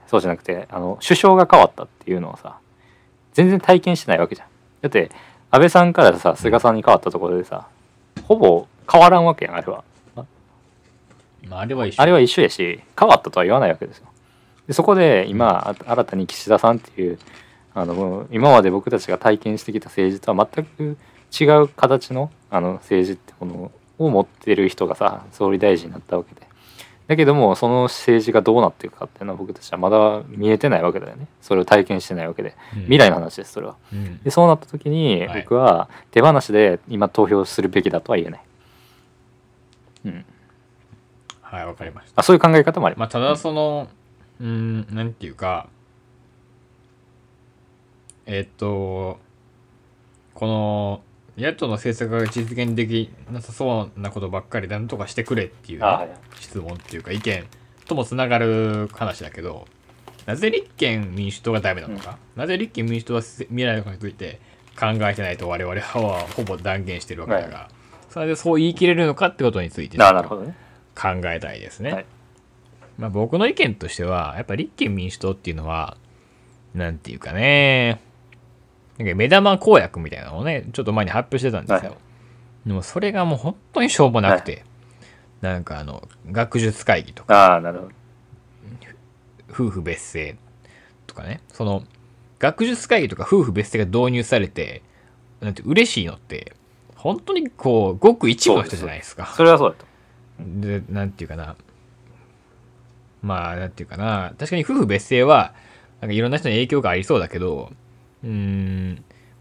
そうじゃなくて首相が変わったっていうのをさ。全然体験してないわけじゃん。だって安倍さんからさ菅さんに変わったところでさほぼ変わらんわけやんあれは、まあ、あれは一緒やし変わったとは言わないわけですよ。でそこで今新たに岸田さんっていう今まで僕たちが体験してきた政治とは全く違う形の、政治ってものを持ってる人がさ総理大臣になったわけで、だけどもその政治がどうなっていくかっていうのは僕たちはまだ見えてないわけだよね。それを体験してないわけで、うん、未来の話ですそれは、うん、でそうなった時に僕は手放しで今投票するべきだとは言えない、うん、はいわかりました。そういう考え方もあります、ただそのなんていうかこの野党の政策が実現できなさそうなことばっかりなんとかしてくれっていう質問っていうか意見ともつながる話だけど、なぜ立憲民主党がダメなのか、うん、なぜ立憲民主党は未来のことについて考えてないと我々はほぼ断言してるわけだが、はい、それでそう言い切れるのかってことについて考えたいですね、はい。まあ、僕の意見としてはやっぱ立憲民主党っていうのはなんていうかねなんか目玉公約みたいなのをねちょっと前に発表してたんですよ、はい、でもそれがもう本当にしょうもなくて、はい、なんか学術会議とかなるほど夫婦別姓とかね、その学術会議とか夫婦別姓が導入されてなんて嬉しいのって本当にこうごく一部の人じゃないですか。それはそうだと。でなんていうかなまあなんていうかな確かに夫婦別姓はなんかいろんな人に影響がありそうだけど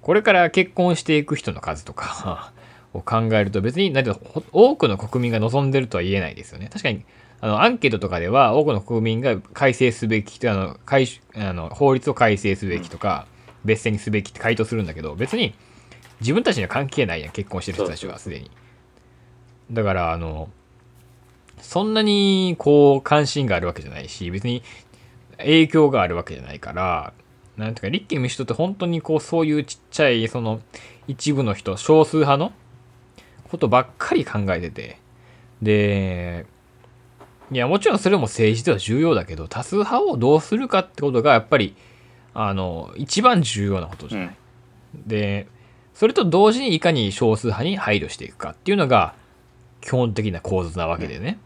これから結婚していく人の数とかを考えると別になんて多くの国民が望んでるとは言えないですよね。確かにアンケートとかでは多くの国民が改正すべき法律を改正すべきとか別姓にすべきって回答するんだけど別に自分たちには関係ないやん結婚してる人たちはすでに。だからそんなにこう関心があるわけじゃないし別に影響があるわけじゃないからなんていうか立憲民主党って本当にこうそういうちっちゃいその一部の人少数派のことばっかり考えてて、でいやもちろんそれも政治では重要だけど多数派をどうするかってことがやっぱり一番重要なことじゃない、うん、でそれと同時にいかに少数派に配慮していくかっていうのが基本的な構図なわけでね、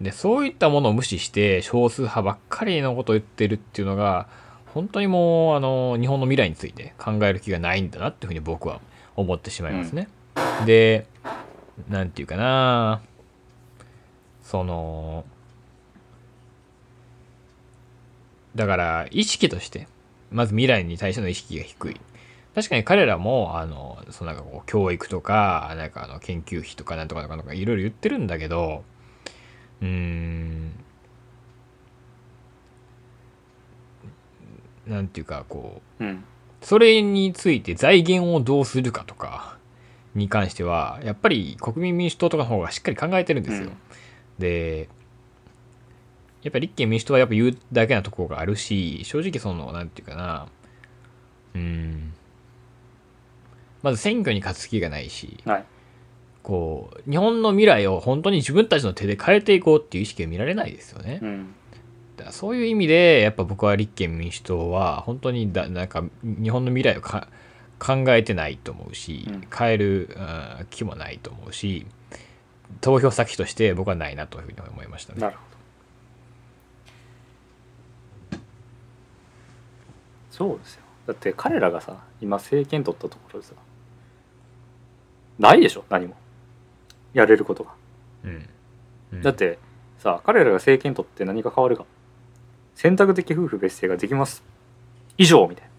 うん、でそういったものを無視して少数派ばっかりのことを言ってるっていうのが本当にもう日本の未来について考える気がないんだなっていうふうに僕は思ってしまいますね、うん、でなんていうかなだから意識としてまず未来に対しての意識が低い。確かに彼らもそのなんかこう教育とかなんか研究費とかなんとかとかなんかいろいろ言ってるんだけど、なんていうかこう、それについて財源をどうするかとかに関してはやっぱり国民民主党とかの方がしっかり考えてるんですよ。で、やっぱり立憲民主党はやっぱ言うだけなところがあるし、正直そのなんていうかな、まず選挙に勝つ気がないし、はい、こう日本の未来を本当に自分たちの手で変えていこうっていう意識が見られないですよね。だからそういう意味でやっぱ僕は立憲民主党は本当になんか日本の未来を考えてないと思うし、変える気もないと思うし、投票先として僕はないなというふうに思いましたね。なるほど。そうですよ。だって彼らがさ今政権取ったところでさないでしょ、何もやれることが、だってさ彼らが政権取って何か変わるか、選択的夫婦別姓ができます以上みたいな、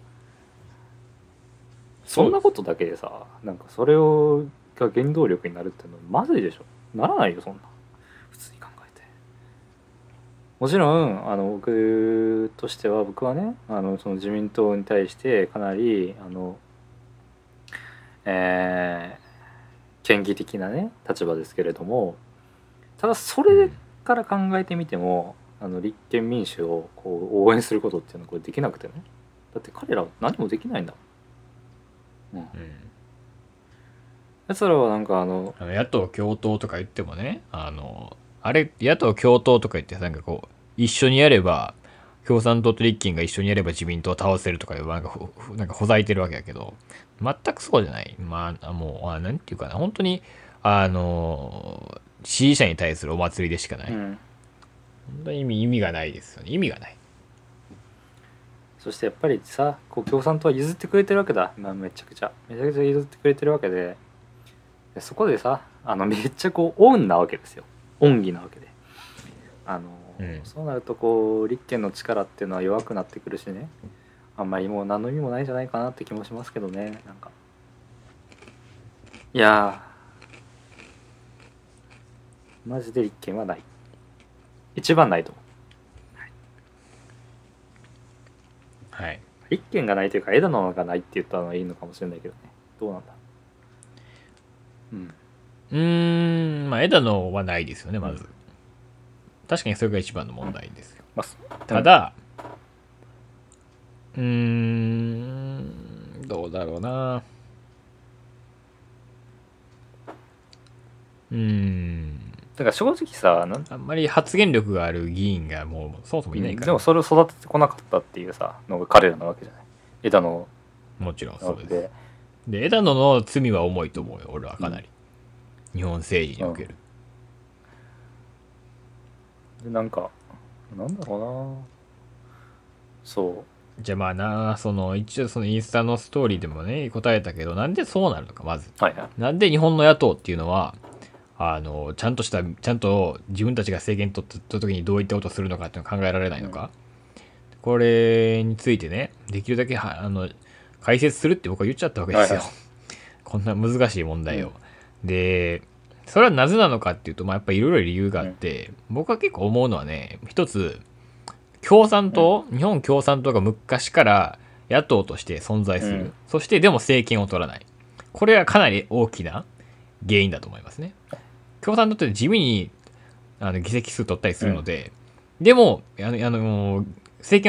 そんなことだけでさなんかそれをが原動力になるってのはまずいでしょ、ならないよそんな普通に考えて。もちろん僕としては僕はねその自民党に対してかなり権威的なね立場ですけれども、ただそれから考えてみても立憲民主をこう応援することっていうのはこれできなくてね、だって彼らは何もできないんだもん。やつらはなんか野党共闘とか言ってもね、あれ野党共闘とか言ってなんかこう一緒にやれば共産党と立憲が一緒にやれば自民党を倒せるとかなんかほざいてるわけやけど、全くそうじゃない。まあもうなんていうかな、本当に支持者に対するお祭りでしかない。本当に意味がないですよね。意味がない。そしてやっぱりさこう共産党は譲ってくれてるわけだ。まあ、めちゃくちゃ譲ってくれてるわけで、そこでさめっちゃこう恩なわけですよ。恩義なわけで。そうなるとこう立憲の力っていうのは弱くなってくるしね、あんまりもう何の意味もないんじゃないかなって気もしますけどね。なんかいやマジで立憲はない、一番ないと思う。はい、立憲がないというか枝野がないって言ったのはいいのかもしれないけどね、どうなんだ。まあ枝野はないですよねまず。確かにそれが一番の問題ですよ。ただ、どうだろうな。だから正直さ、あんまり発言力がある議員がもうそもそもいないから、でもそれを育ててこなかったっていうさのが彼らなわけじゃない。枝野もちろんそうです。で枝野の罪は重いと思うよ。俺はかなり、日本政治における。なんかなんだろうな、そうじゃあまあな、その一応そのインスタのストーリーでもね答えたけど、なんでそうなるのかまず、なんで日本の野党っていうのはちゃんと自分たちが政権取った時にどういったことをするのかっていうのを考えられないのか、これについてねできるだけ解説するって僕は言っちゃったわけですよ。こんな難しい問題を、でそれはなぜなのかっていうと、まあ、やっぱりいろいろ理由があって、僕は結構思うのはね、一つ共産党、日本共産党が昔から野党として存在する、そしてでも政権を取らない、これはかなり大きな原因だと思いますね。共産党って地味に議席数取ったりするので、でも政権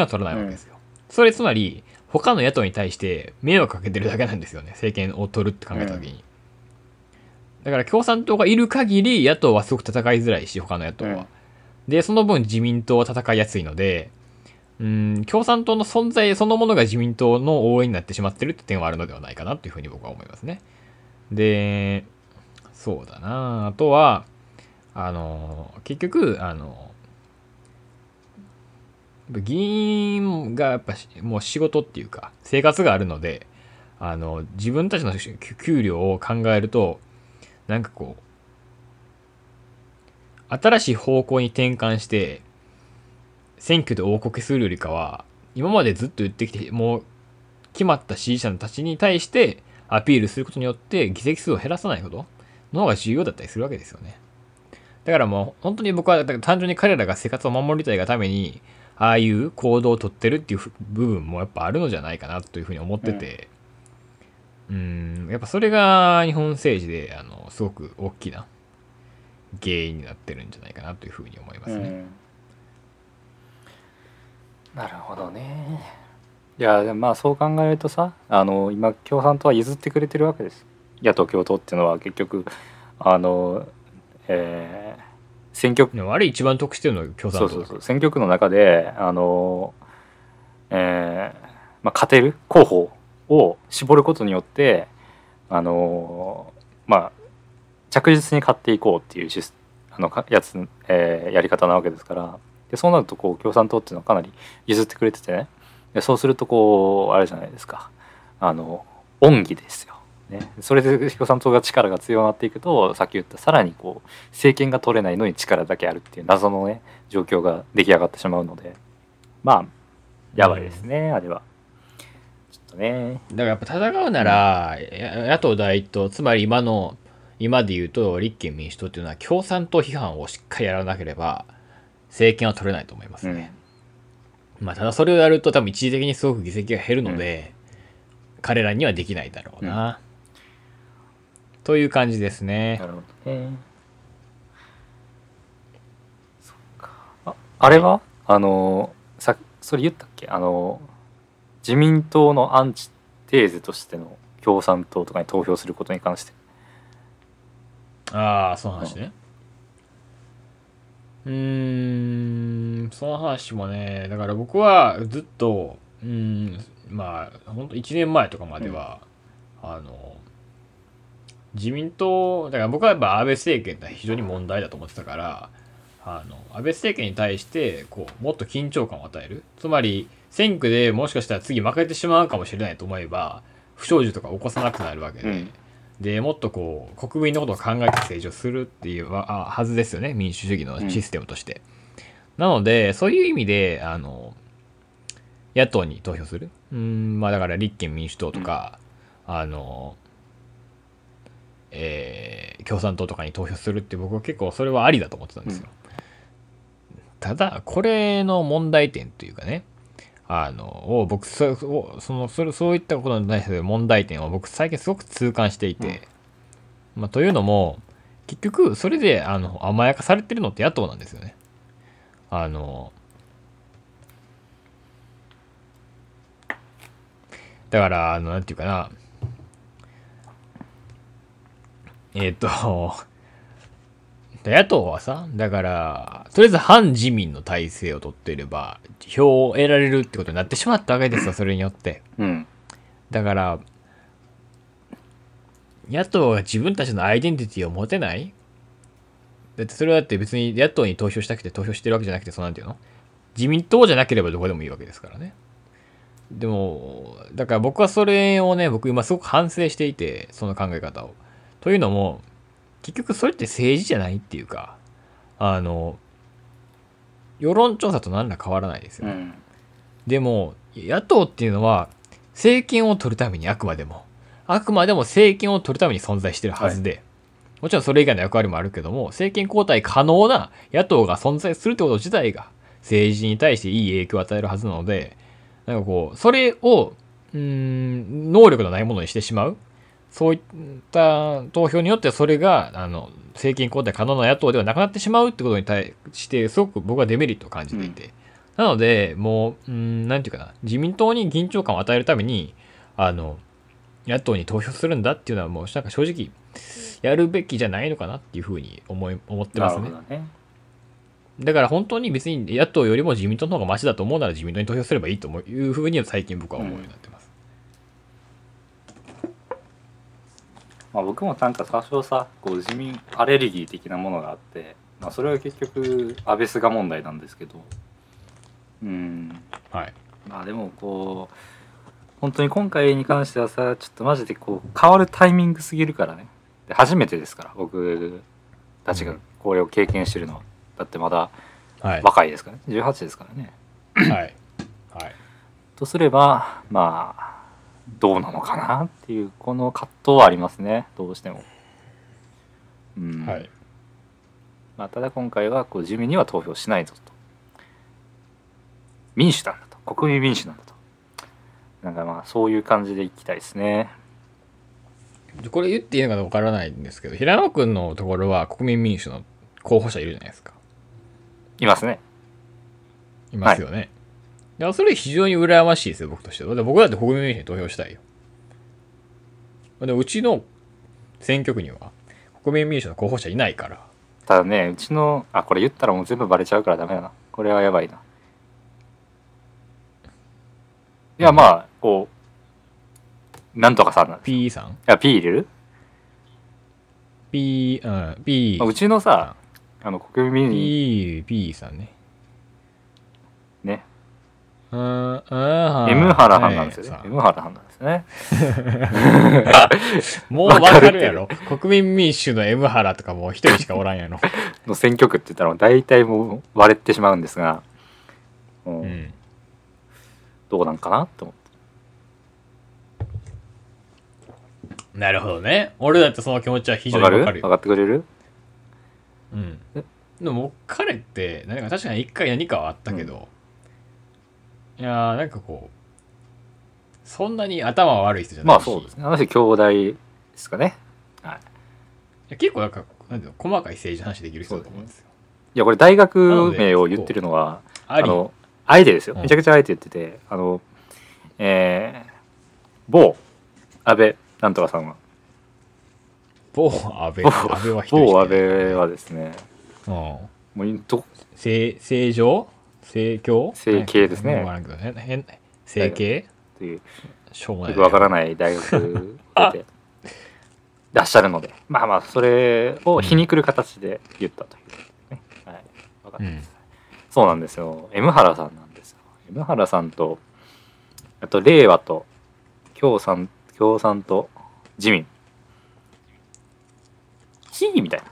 は取らないわけですよ。それつまり他の野党に対して迷惑かけてるだけなんですよね、政権を取るって考えた時に。だから共産党がいる限り野党はすごく戦いづらいし、他の野党は、でその分自民党は戦いやすいので、共産党の存在そのものが自民党の応援になってしまってるって点はあるのではないかなというふうに僕は思いますね。でそうだな、あとは結局議員がやっぱもう仕事っていうか生活があるので、自分たちの給料を考えるとなんかこう新しい方向に転換して選挙で王国するよりかは、今までずっと言ってきてもう決まった支持者たちに対してアピールすることによって議席数を減らさないことの方が重要だったりするわけですよね。だからもう本当に僕は単純に彼らが生活を守りたいがためにああいう行動をとってるっていう部分もやっぱあるのじゃないかなというふうに思ってて、やっぱそれが日本政治ですごく大きな原因になってるんじゃないかなというふうに思いますね。なるほどね。いやまあそう考えるとさ、今共産党は譲ってくれてるわけです。野党共闘っていうのは結局選挙区あれ一番得してるのは共産党。そう選挙区の中で勝てる候補を絞ることによって着実に勝っていこうっていうやり方なわけですから。でそうなるとこう共産党っていうのはかなり譲ってくれててね。でそうするとこうあれじゃないですか、恩義ですよね。それで共産党が力が強まっていくと、さっき言ったさらにこう政権が取れないのに力だけあるっていう謎のね状況が出来上がってしまうので、まあやばいですね、あれはちょっとね。だからやっぱ戦うなら、野党第一党、つまり今で言うと立憲民主党っていうのは共産党批判をしっかりやらなければ政権は取れないと思いますね。ただそれをやると多分一時的にすごく議席が減るので、彼らにはできないだろうな、という感じですね。なるほどね。そっか。あれはそれ言ったっけ、自民党のアンチテーゼとしての共産党とかに投票することに関して。ああ、その話ね。その話もね、だから僕はずっと本当1年前とかまでは、自民党だから僕はやっぱ安倍政権って非常に問題だと思ってたから、安倍政権に対してこうもっと緊張感を与える、つまり選挙でもしかしたら次負けてしまうかもしれないと思えば不祥事とか起こさなくなるわけで、でもっとこう国民のことを考えて政治をするっていうはずですよね、民主主義のシステムとして、なのでそういう意味で野党に投票する、だから立憲民主党とか、共産党とかに投票するって僕は結構それはありだと思ってたんですよ。ただこれの問題点というかね、僕そういったことに対する問題点を僕最近すごく痛感していて、というのも結局それで甘やかされてるのって野党なんですよね。だからなんていうかな、野党はさ、だからとりあえず反自民の体制を取っていれば票を得られるってことになってしまったわけですよ、それによって、だから野党が自分たちのアイデンティティを持てない、だってそれはだって別に野党に投票したくて投票してるわけじゃなくて、そうなんていうの、自民党じゃなければどこでもいいわけですからね。でもだから僕はそれをね、僕今すごく反省していて、その考え方を。というのも結局それって政治じゃないっていうか、世論調査と何ら変わらないですよね。でも野党っていうのは政権を取るためにあくまでも政権を取るために存在してるはずで、もちろんそれ以外の役割もあるけども、政権交代可能な野党が存在するってこと自体が政治に対していい影響を与えるはずなので、なんかこうそれを能力のないものにしてしまう、そういった投票によってそれが政権交代可能な野党ではなくなってしまうってことに対してすごく僕はデメリットを感じていて、なのでもうなんていうかな、自民党に緊張感を与えるために野党に投票するんだっていうのはもうなんか正直やるべきじゃないのかなっていうふうに思ってますね。だから本当に別に野党よりも自民党の方がマシだと思うなら自民党に投票すればいいというふうに最近僕は思うようになってます。僕もなんか多少さこう自民アレルギー的なものがあって、それは結局安倍菅問題なんですけど、でもこう本当に今回に関してはさ、ちょっとマジでこう変わるタイミングすぎるからね。で初めてですから僕たちがこれを経験してるのは。だってまだはい、若いですからね、18ですからねはい、はい、とすればまあどうなのかなっていうこの葛藤はありますね、どうしても、うん、はい、まあ、ただ今回はこう自民には投票しないぞと、民主なんだと、国民民主なんだと、なんかまあそういう感じでいきたいですね。これ言っていいのか分からないんですけど、平野君のところは国民民主の候補者いるじゃないですか。いますね。いますよね。はい、いやそれ非常に羨ましいですよ、僕としては。僕だって国民民主に投票したいよ。でうちの選挙区には国民民主の候補者いないから。ただね、うちのこれ言ったらもう全部バレちゃうからダメだな。これはやばいな。いやまあこう。なんとかさんなんです。P さん？いや P 入れる？ P、うん、P。うちのさ、国民に P さんね。ね。M 原はんなんですよね。M 原はんなんですね。もうわかるやろ。国民民主の M 原とかもう一人しかおらんやろ。の選挙区って言ったら大体もう割れてしまうんですが、うん、どうなんかなと思って。なるほどね。俺だってその気持ちは非常に分かるよ。分かってくれる？うん。でも彼って何か確かに一回何かはあったけど、うん、いやーなんかこうそんなに頭は悪い人じゃないし。まあそうですね。話兄弟ですかね。はい。いや結構なんかなんていうの細かい政治話できる人だと思うんですよ。いやこれ大学名を言ってるのはあえてですよ。めちゃくちゃあえて言ってて、某安倍なんとかさんは某安倍はですね、うん、もう正常正教正系ですね、正系というしょうもないよくわからない大学でらっしゃるのでまあまあそれを皮肉る形で言ったという、ね、うん、はい、分かったです、うん、そうなんですよ。 M 原さんなんですよ。 M 原さんとあと令和と共産と自民市議みたいな、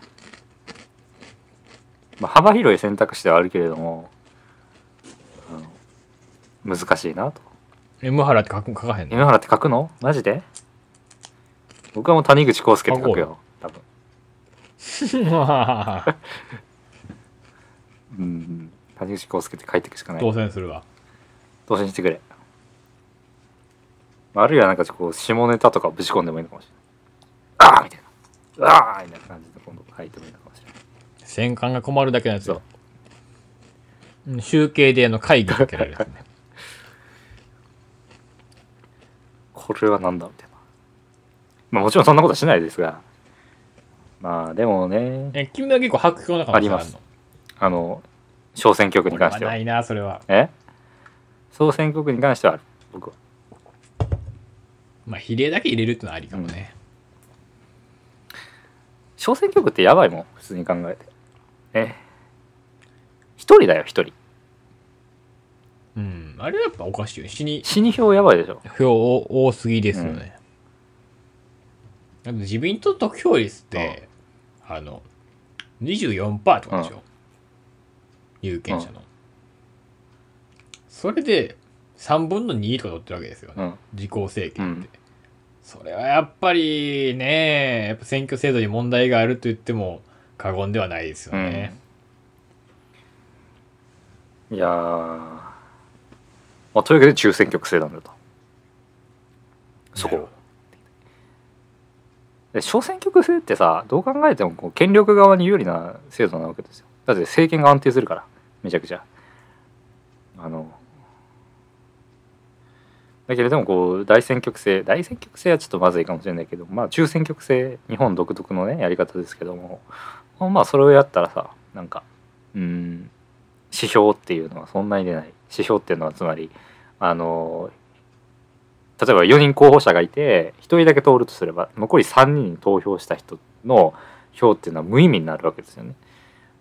まあ、幅広い選択肢ではあるけれども、難しいなと。 M 原って書かへんの？ M 原って書くの？マジで？僕はもう谷口康介って書くよ多分うん、谷口康介って書いていくしかない。当選するわ。当選してくれ。あるいはなんかこう下ネタとかぶち込んでもいいのかもしれない。ああみたいな、ああみたいな感じで今度入ってもいいのかもしれない。戦艦が困るだけのやつだ。集計で会議かけられるやつねこれはなんだみたいな。まあもちろんそんなことはしないですが、まあでもね、君は結構白票な感じがあるの？小選挙区に関してはないな。それは総選挙区に関してはある。僕はまあ、比例だけ入れるってのはありかもね、うん、小選挙区ってやばいもん、普通に考えて一人だよ一人。うん、あれやっぱおかしいよ。死に票やばいでしょ。票多すぎですよね、うん、あと自民党得票率って24% とかでしょ、うん、有権者の、うん、それで3分の2とか取ってるわけですよね、うん、自公政権って、うん、それはやっぱりね、やっぱ選挙制度に問題があると言っても過言ではないですよね、うん、いやー、まあ、というわけで中選挙区制なんだと。そこで小選挙区制ってさ、どう考えてもこう権力側に有利な制度なわけですよ。だって政権が安定するから、めちゃくちゃだけれどもこう大選挙区制はちょっとまずいかもしれないけど、まあ中選挙区制、日本独特のねやり方ですけども、まあそれをやったらさ、なんか指標っていうのはそんなに出ない。指標っていうのはつまり例えば4人候補者がいて1人だけ通るとすれば、残り3人に投票した人の票っていうのは無意味になるわけですよね。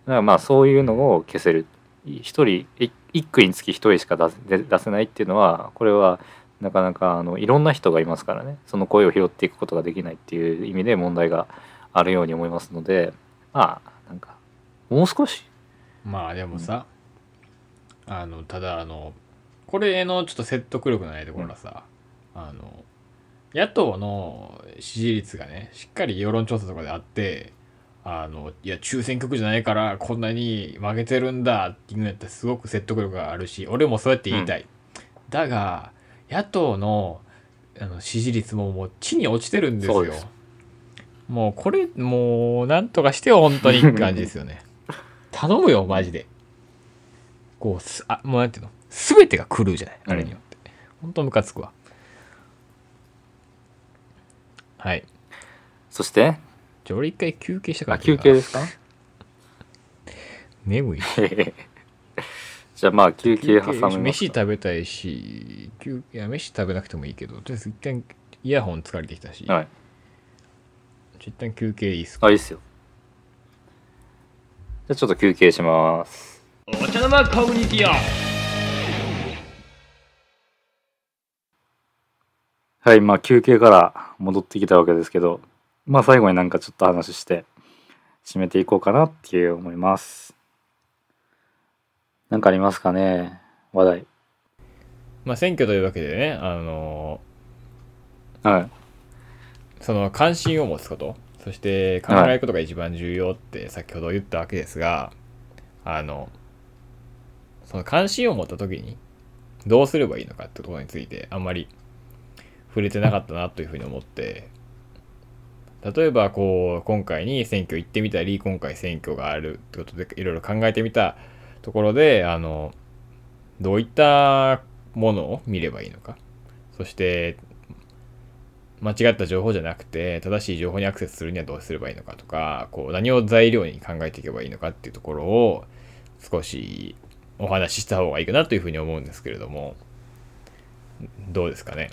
だからまあそういうのを消せる、1区につき1人しか出せないっていうのは、これはなかなかいろんな人がいますからね、その声を拾っていくことができないっていう意味で問題があるように思いますので、まあなんかもう少し。まあでもさ、ただこれのちょっと説得力のないところはさ、野党の支持率がねしっかり世論調査とかであって、いや中選挙区じゃないからこんなに負けてるんだっていうのやったらすごく説得力があるし、俺もそうやって言いたい、だが野党の支持率ももう地に落ちてるんですよ。もうこれもうなんとかしてよ本当にって感じですよね。頼むよマジで。こうもうなんていうの、全てが狂うじゃない、あれによって。本当ムカつくわ。はい。そして？じゃあ俺一回休憩したから。休憩ですか？眠い。じゃあまあ休憩挟みます。飯食べたいし、いや飯食べなくてもいいけど、とりあえず一旦イヤホン疲れてきたし。はい。一旦休憩いいっすか？あ、いいっすよ。じゃあちょっと休憩します。お茶の間コミュニティア。はい、まあ休憩から戻ってきたわけですけど、まあ最後になんかちょっと話して締めていこうかなって思います。なんかありますかね、話題。まあ選挙というわけでね、はい、その関心を持つこと、そして考えることが一番重要って先ほど言ったわけですが、その関心を持った時にどうすればいいのかってことについてあんまり触れてなかったなというふうに思って、例えばこう今回に選挙行ってみたり、今回選挙があるってことでいろいろ考えてみたところで、どういったものを見ればいいのか、そして間違った情報じゃなくて正しい情報にアクセスするにはどうすればいいのかとか、こう何を材料に考えていけばいいのかっていうところを少しお話しした方がいいかなというふうに思うんですけれども、どうですかね。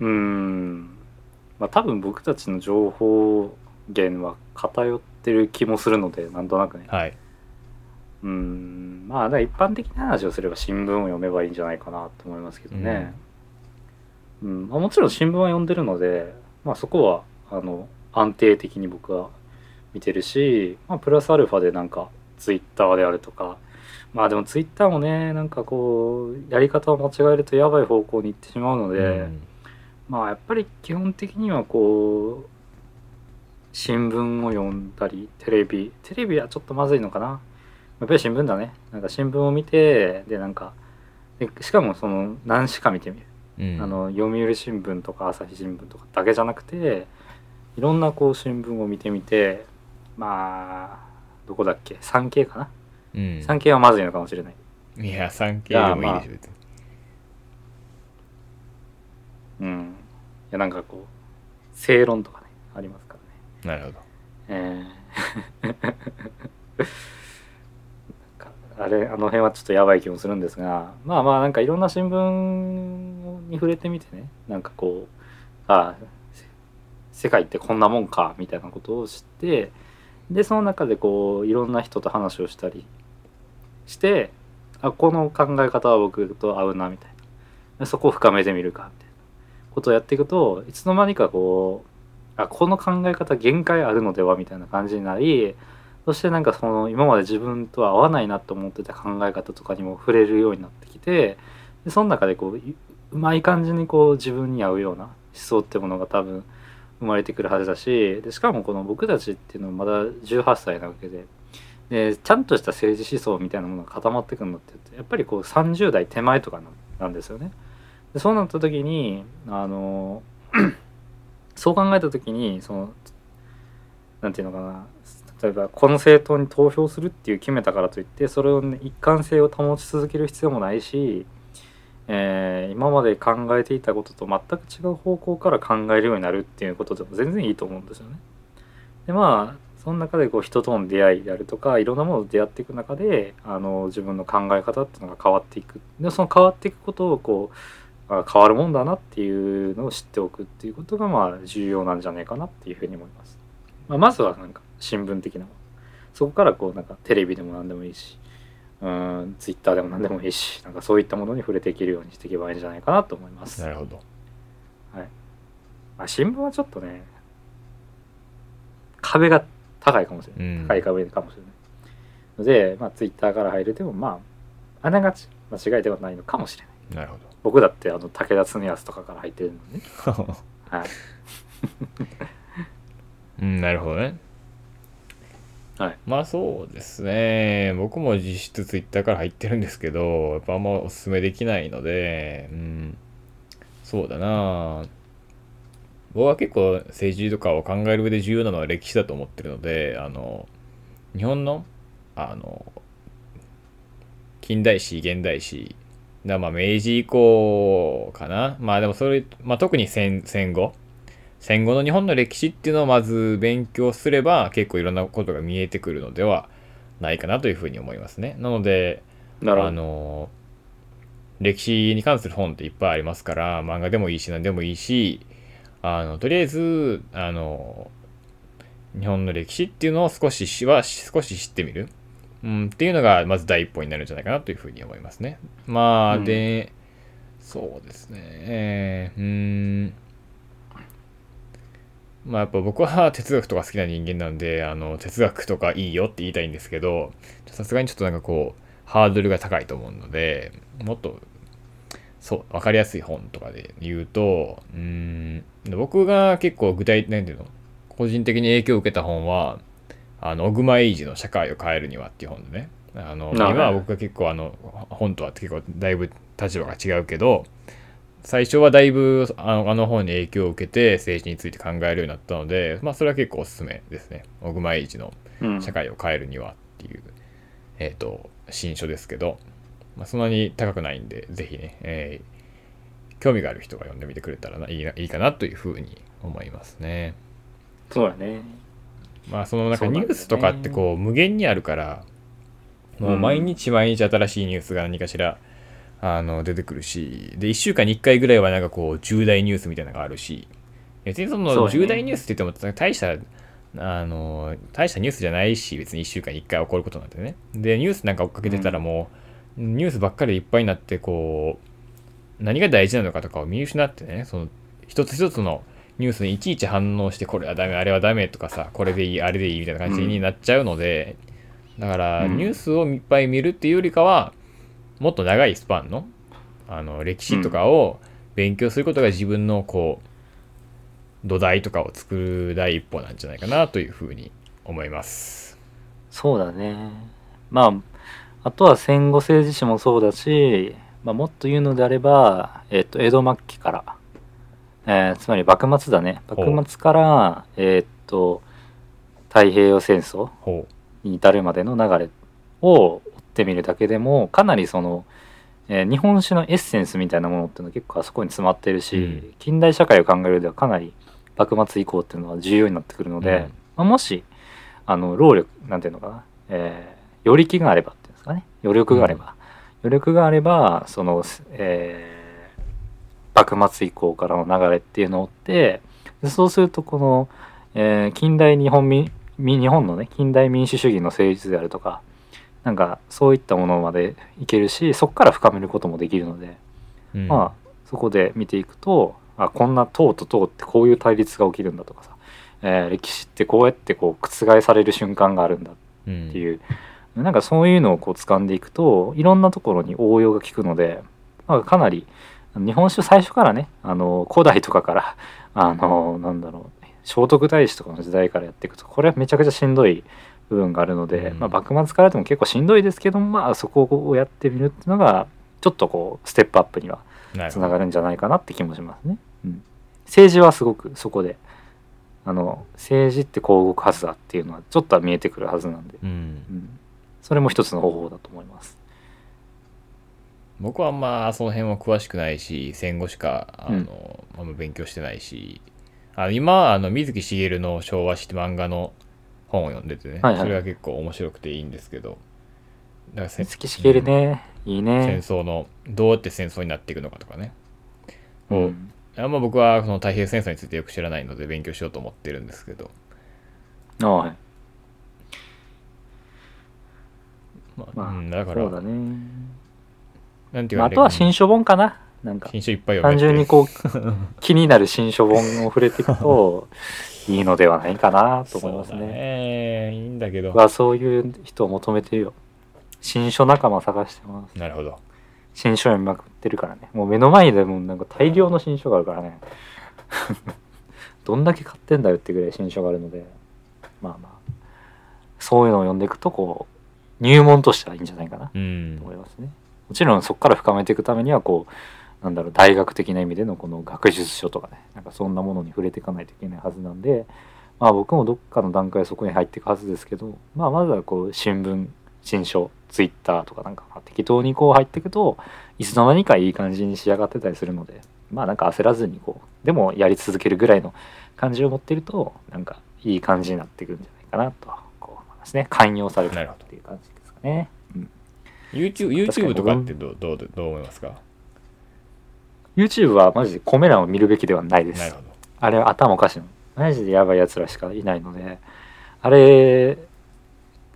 まあ多分僕たちの情報源は偏ってる気もするので、なんとなくね、はい、まあ一般的な話をすれば新聞を読めばいいんじゃないかなと思いますけどね、まあ、もちろん新聞は読んでるので、まあ、そこは安定的に僕は見てるし、まあ、プラスアルファでなんかツイッターであるとか、まあでもツイッターもねなんかこうやり方を間違えるとやばい方向に行ってしまうので、まあやっぱり基本的にはこう新聞を読んだり、テレビはちょっとまずいのかな、やっぱり新聞だね。なんか新聞を見て、でなんかでしかもその何紙か見てみる、読売新聞とか朝日新聞とかだけじゃなくて、いろんなこう新聞を見てみて、まあどこだっけ、産経かな、産経はまずいのかもしれない。いや産経でもいいでしょ別に。いやなんかこう正論とかねありますからね。なるほど。なんか辺はちょっとやばい気もするんですが、まあまあなんかいろんな新聞に触れてみてね、なんかこう世界ってこんなもんかみたいなことを知って、でその中でこういろんな人と話をしたりして、この考え方は僕と合うなみたいな、そこを深めてみるかみたいなことをやっていくと、いつの間にかこうこの考え方限界あるのではみたいな感じになり、そしてなんかその今まで自分とは合わないなと思ってた考え方とかにも触れるようになってきて、でその中でこううまい感じにこう自分に合うような思想ってものが多分生まれてくるはずだし、でしかもこの僕たちっていうのはまだ18歳なわけで、でちゃんとした政治思想みたいなものが固まってくるのってやっぱりこう30代手前とかなんですよね。そうなった時にそう考えた時にそのなんていうのかな、例えばこの政党に投票するっていう決めたからといってそれを、ね、一貫性を保ち続ける必要もないし、今まで考えていたことと全く違う方向から考えるようになるっていうことでも全然いいと思うんですよね。でまあその中でこう人との出会いであるとかいろんなものと出会っていく中で自分の考え方っていうのが変わっていく。でその変わっていくことをこう変わるもんだなっていうのを知っておくっていうことがまあ重要なんじゃないかなっていうふうに思います。まずはなんか新聞的なもの、そこからこうなんかテレビでも何でもいいし、ツイッターでも何でもいいし、なんかそういったものに触れていけるようにしていけばいいんじゃないかなと思います。なるほど。はい。まあ、新聞はちょっとね壁が高いかもしれない。ので、まあ、Twitter から入れても、まあ、あながち間違えてはないのかもしれない。なるほど。僕だって、武田恒康とかから入ってるのね。はい。うん、なるほどね。はい、まあそうですね、僕も実質ツイッターから入ってるんですけど、やっぱあんまおすすめできないので、うん、そうだな、僕は結構政治とかを考える上で重要なのは歴史だと思ってるので、日本の、近代史、現代史、だまあ明治以降かな、まあでもそれ、まあ、特に戦後の日本の歴史っていうのをまず勉強すれば結構いろんなことが見えてくるのではないかなというふうに思いますね。なので歴史に関する本っていっぱいありますから、漫画でもいいし何でもいいし、とりあえず日本の歴史っていうのを少し知ってみる、っていうのがまず第一歩になるんじゃないかなというふうに思いますね。まあ、うん、でそうですね、まあやっぱ僕は哲学とか好きな人間なんで、哲学とかいいよって言いたいんですけど、さすがにちょっとなんかこうハードルが高いと思うので、もっとそう分かりやすい本とかで言うと、僕が結構具体的なんていうの、個人的に影響を受けた本は小熊英二の社会を変えるにはっていう本でね、今は僕が結構本とは結構だいぶ立場が違うけど、最初はだいぶあの本に影響を受けて政治について考えるようになったので、まあそれは結構おすすめですね。小熊英二の社会を変えるにはっていう、新書ですけど、まあ、そんなに高くないんでぜひね、興味がある人が読んでみてくれたらいいかなというふうに思いますね。そうだね。まあそのなんかニュースとかってこう無限にあるから、もう毎日毎日新しいニュースが何かしら出てくるし、で1週間に1回ぐらいはなんかこう重大ニュースみたいなのがあるし、別にその重大ニュースって言っても大したニュースじゃないし、別に1週間に1回起こることなんてね。でニュースなんか追っかけてたらもう、ニュースばっかりでいっぱいになって、こう何が大事なのかとかを見失ってね、その一つ一つのニュースにいちいち反応して、これはダメあれはダメとかさ、これでいいあれでいいみたいな感じになっちゃうので、だからニュースをいっぱい見るっていうよりかは、もっと長いスパンの、歴史とかを勉強することが自分のこう土台とかを作る第一歩なんじゃないかなというふうに思います。そうだね。まああとは戦後政治史もそうだし、まあ、もっと言うのであれば、江戸末期から、つまり幕末だね。幕末から太平洋戦争に至るまでの流れをってみるだけでも、かなりその、日本史のエッセンスみたいなものっていうのは結構あそこに詰まってるし、近代社会を考える上ではかなり幕末以降っていうのは重要になってくるので、まあ、もし労力なんていうのかな、余力があればっていうんですかね、余力があればその、幕末以降からの流れっていうのを追って、そうするとこの、日本のね近代民主主義の成立であるとか、なんかそういったものまでいけるし、そこから深めることもできるので、まあそこで見ていくと、あ、こんな党と党ってこういう対立が起きるんだとかさ、歴史ってこうやってこう覆される瞬間があるんだっていう、なんかそういうのをこう掴んでいくと、いろんなところに応用が効くので、なんかかなり日本史最初からね、古代とかからなんだろう、聖徳太子とかの時代からやっていくと、これはめちゃくちゃしんどい部分があるので、まあ、幕末からでも結構しんどいですけど、まあ、そこをやってみるっていうのがちょっとこうステップアップにはつながるんじゃないかなって気もしますね、政治はすごくそこで政治ってこう動くはずだっていうのはちょっとは見えてくるはずなんで、それも一つの方法だと思います。僕はまあその辺は詳しくないし、戦後しかあんま勉強してないし、今水木しげるの昭和史って漫画の本を読んでてね、それが結構面白くていいんですけど、だから水木しげるね、いいね、戦争のどうやって戦争になっていくのかとかね、あんま僕はその太平洋戦争についてよく知らないので勉強しようと思ってるんですけど、まあ、だからそうだね、なんていうか、あとは新書本かな、なんか新書いっぱい単純にこう気になる新書本を触れていくといいのではないかなと思いますね。そうだね、いいんだけど、まあ、そういう人を求めてるよ。新書仲間探してます。なるほど。新書読みまくってるからね。もう目の前でもなんか大量の新書があるからねどんだけ買ってんだよってぐらい新書があるので、まあまあそういうのを読んでいくとこう入門としてはいいんじゃないかなと思いますね。もちろんそこから深めていくためにはこうなんだろう、大学的な意味でのこの学術書とかね、なんかそんなものに触れていかないといけないはずなんで、まあ僕もどっかの段階そこに入っていくはずですけど、まあまずはこう新聞、新書、ツイッターとかなんか適当にこう入っていくといつの間にかいい感じに仕上がってたりするので、まあなんか焦らずにこうでもやり続けるぐらいの感じを持っているとなんかいい感じになってくるんじゃないかなとこう思いますね。寛容されてるっていう感じですかね。うん、YouTube とかってどう思いますか？ YouTube はマジでコメ欄を見るべきではないです。なるほど。あれは頭おかしいの。マジでやばいやつらしかいないので、あれ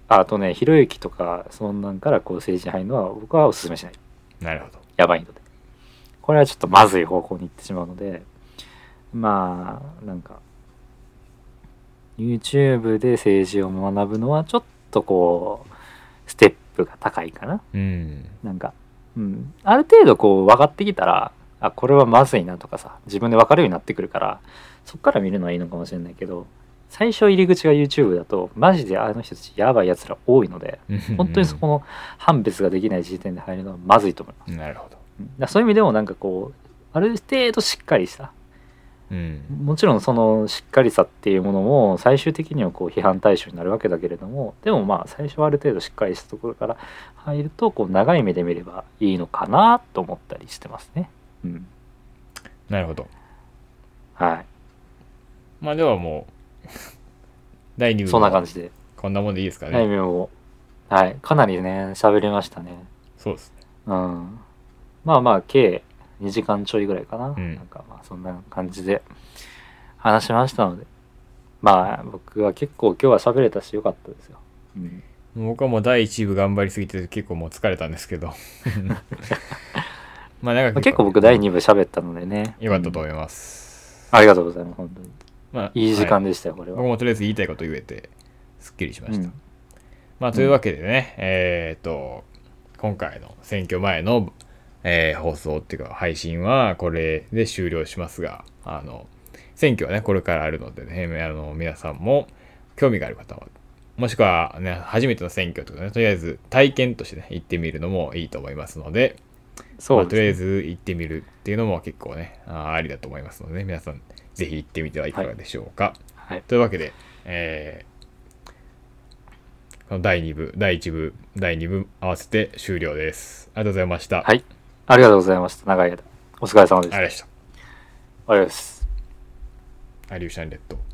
あとね、ひろゆきとかそんなんからこう政治に入るのは僕はおすすめしない。なるほど。やばいので、これはちょっとまずい方向に行ってしまうので、まあなんか YouTube で政治を学ぶのはちょっとこうステップが高いかな。うん、なんか、うん、ある程度こう分かってきたら、あこれはまずいなとかさ、自分で分かるようになってくるから、そっから見るのはいいのかもしれないけど。最初入り口が YouTube だとマジであの人たちやばいやつら多いので本当にそこの判別ができない時点で入るのはまずいと思います。なるほど。だそういう意味でもなんかこうある程度しっかりした、うん、もちろんそのしっかりさっていうものも最終的にはこう批判対象になるわけだけれども、でもまあ最初はある程度しっかりしたところから入るとこう長い目で見ればいいのかなと思ったりしてますね。うん、なるほど。はい。まあではもう第2部そんな感じでこんなもんでいいですかね。第2部もはいかなりね喋りましたね。そうですね。うん、まあまあ計2時間ちょいぐらいかな、うん、なんかまあそんな感じで話しましたので、まあ僕は結構今日は喋れたし良かったですよ。うん、僕はもう第1部頑張りすぎて結構もう疲れたんですけどまあ長く結構僕第2部喋ったのでね良かったと思います。うん、ありがとうございます本当に。まあ、いい時間でしたよ、はい、これは僕もとりあえず言いたいこと言えてすっきりしました。うん、まあというわけでね、うん、今回の選挙前の、放送っていうか配信はこれで終了しますが、あの選挙はねこれからあるのでね、あの皆さんも興味がある方はもしくはね初めての選挙とかねとりあえず体験としてね行ってみるのもいいと思いますので、そうですね、まあ、とりあえず行ってみるっていうのも結構ねありだと思いますので、ね、皆さんぜひ行ってみてはいかがでしょうか。はいはい、というわけで、この第2部、第1部、第2部合わせて終了です。ありがとうございました。はい、ありがとうございました。長い間お疲れ様でした。ありがとうございました。ありがとうございます。アリューシャンレッド。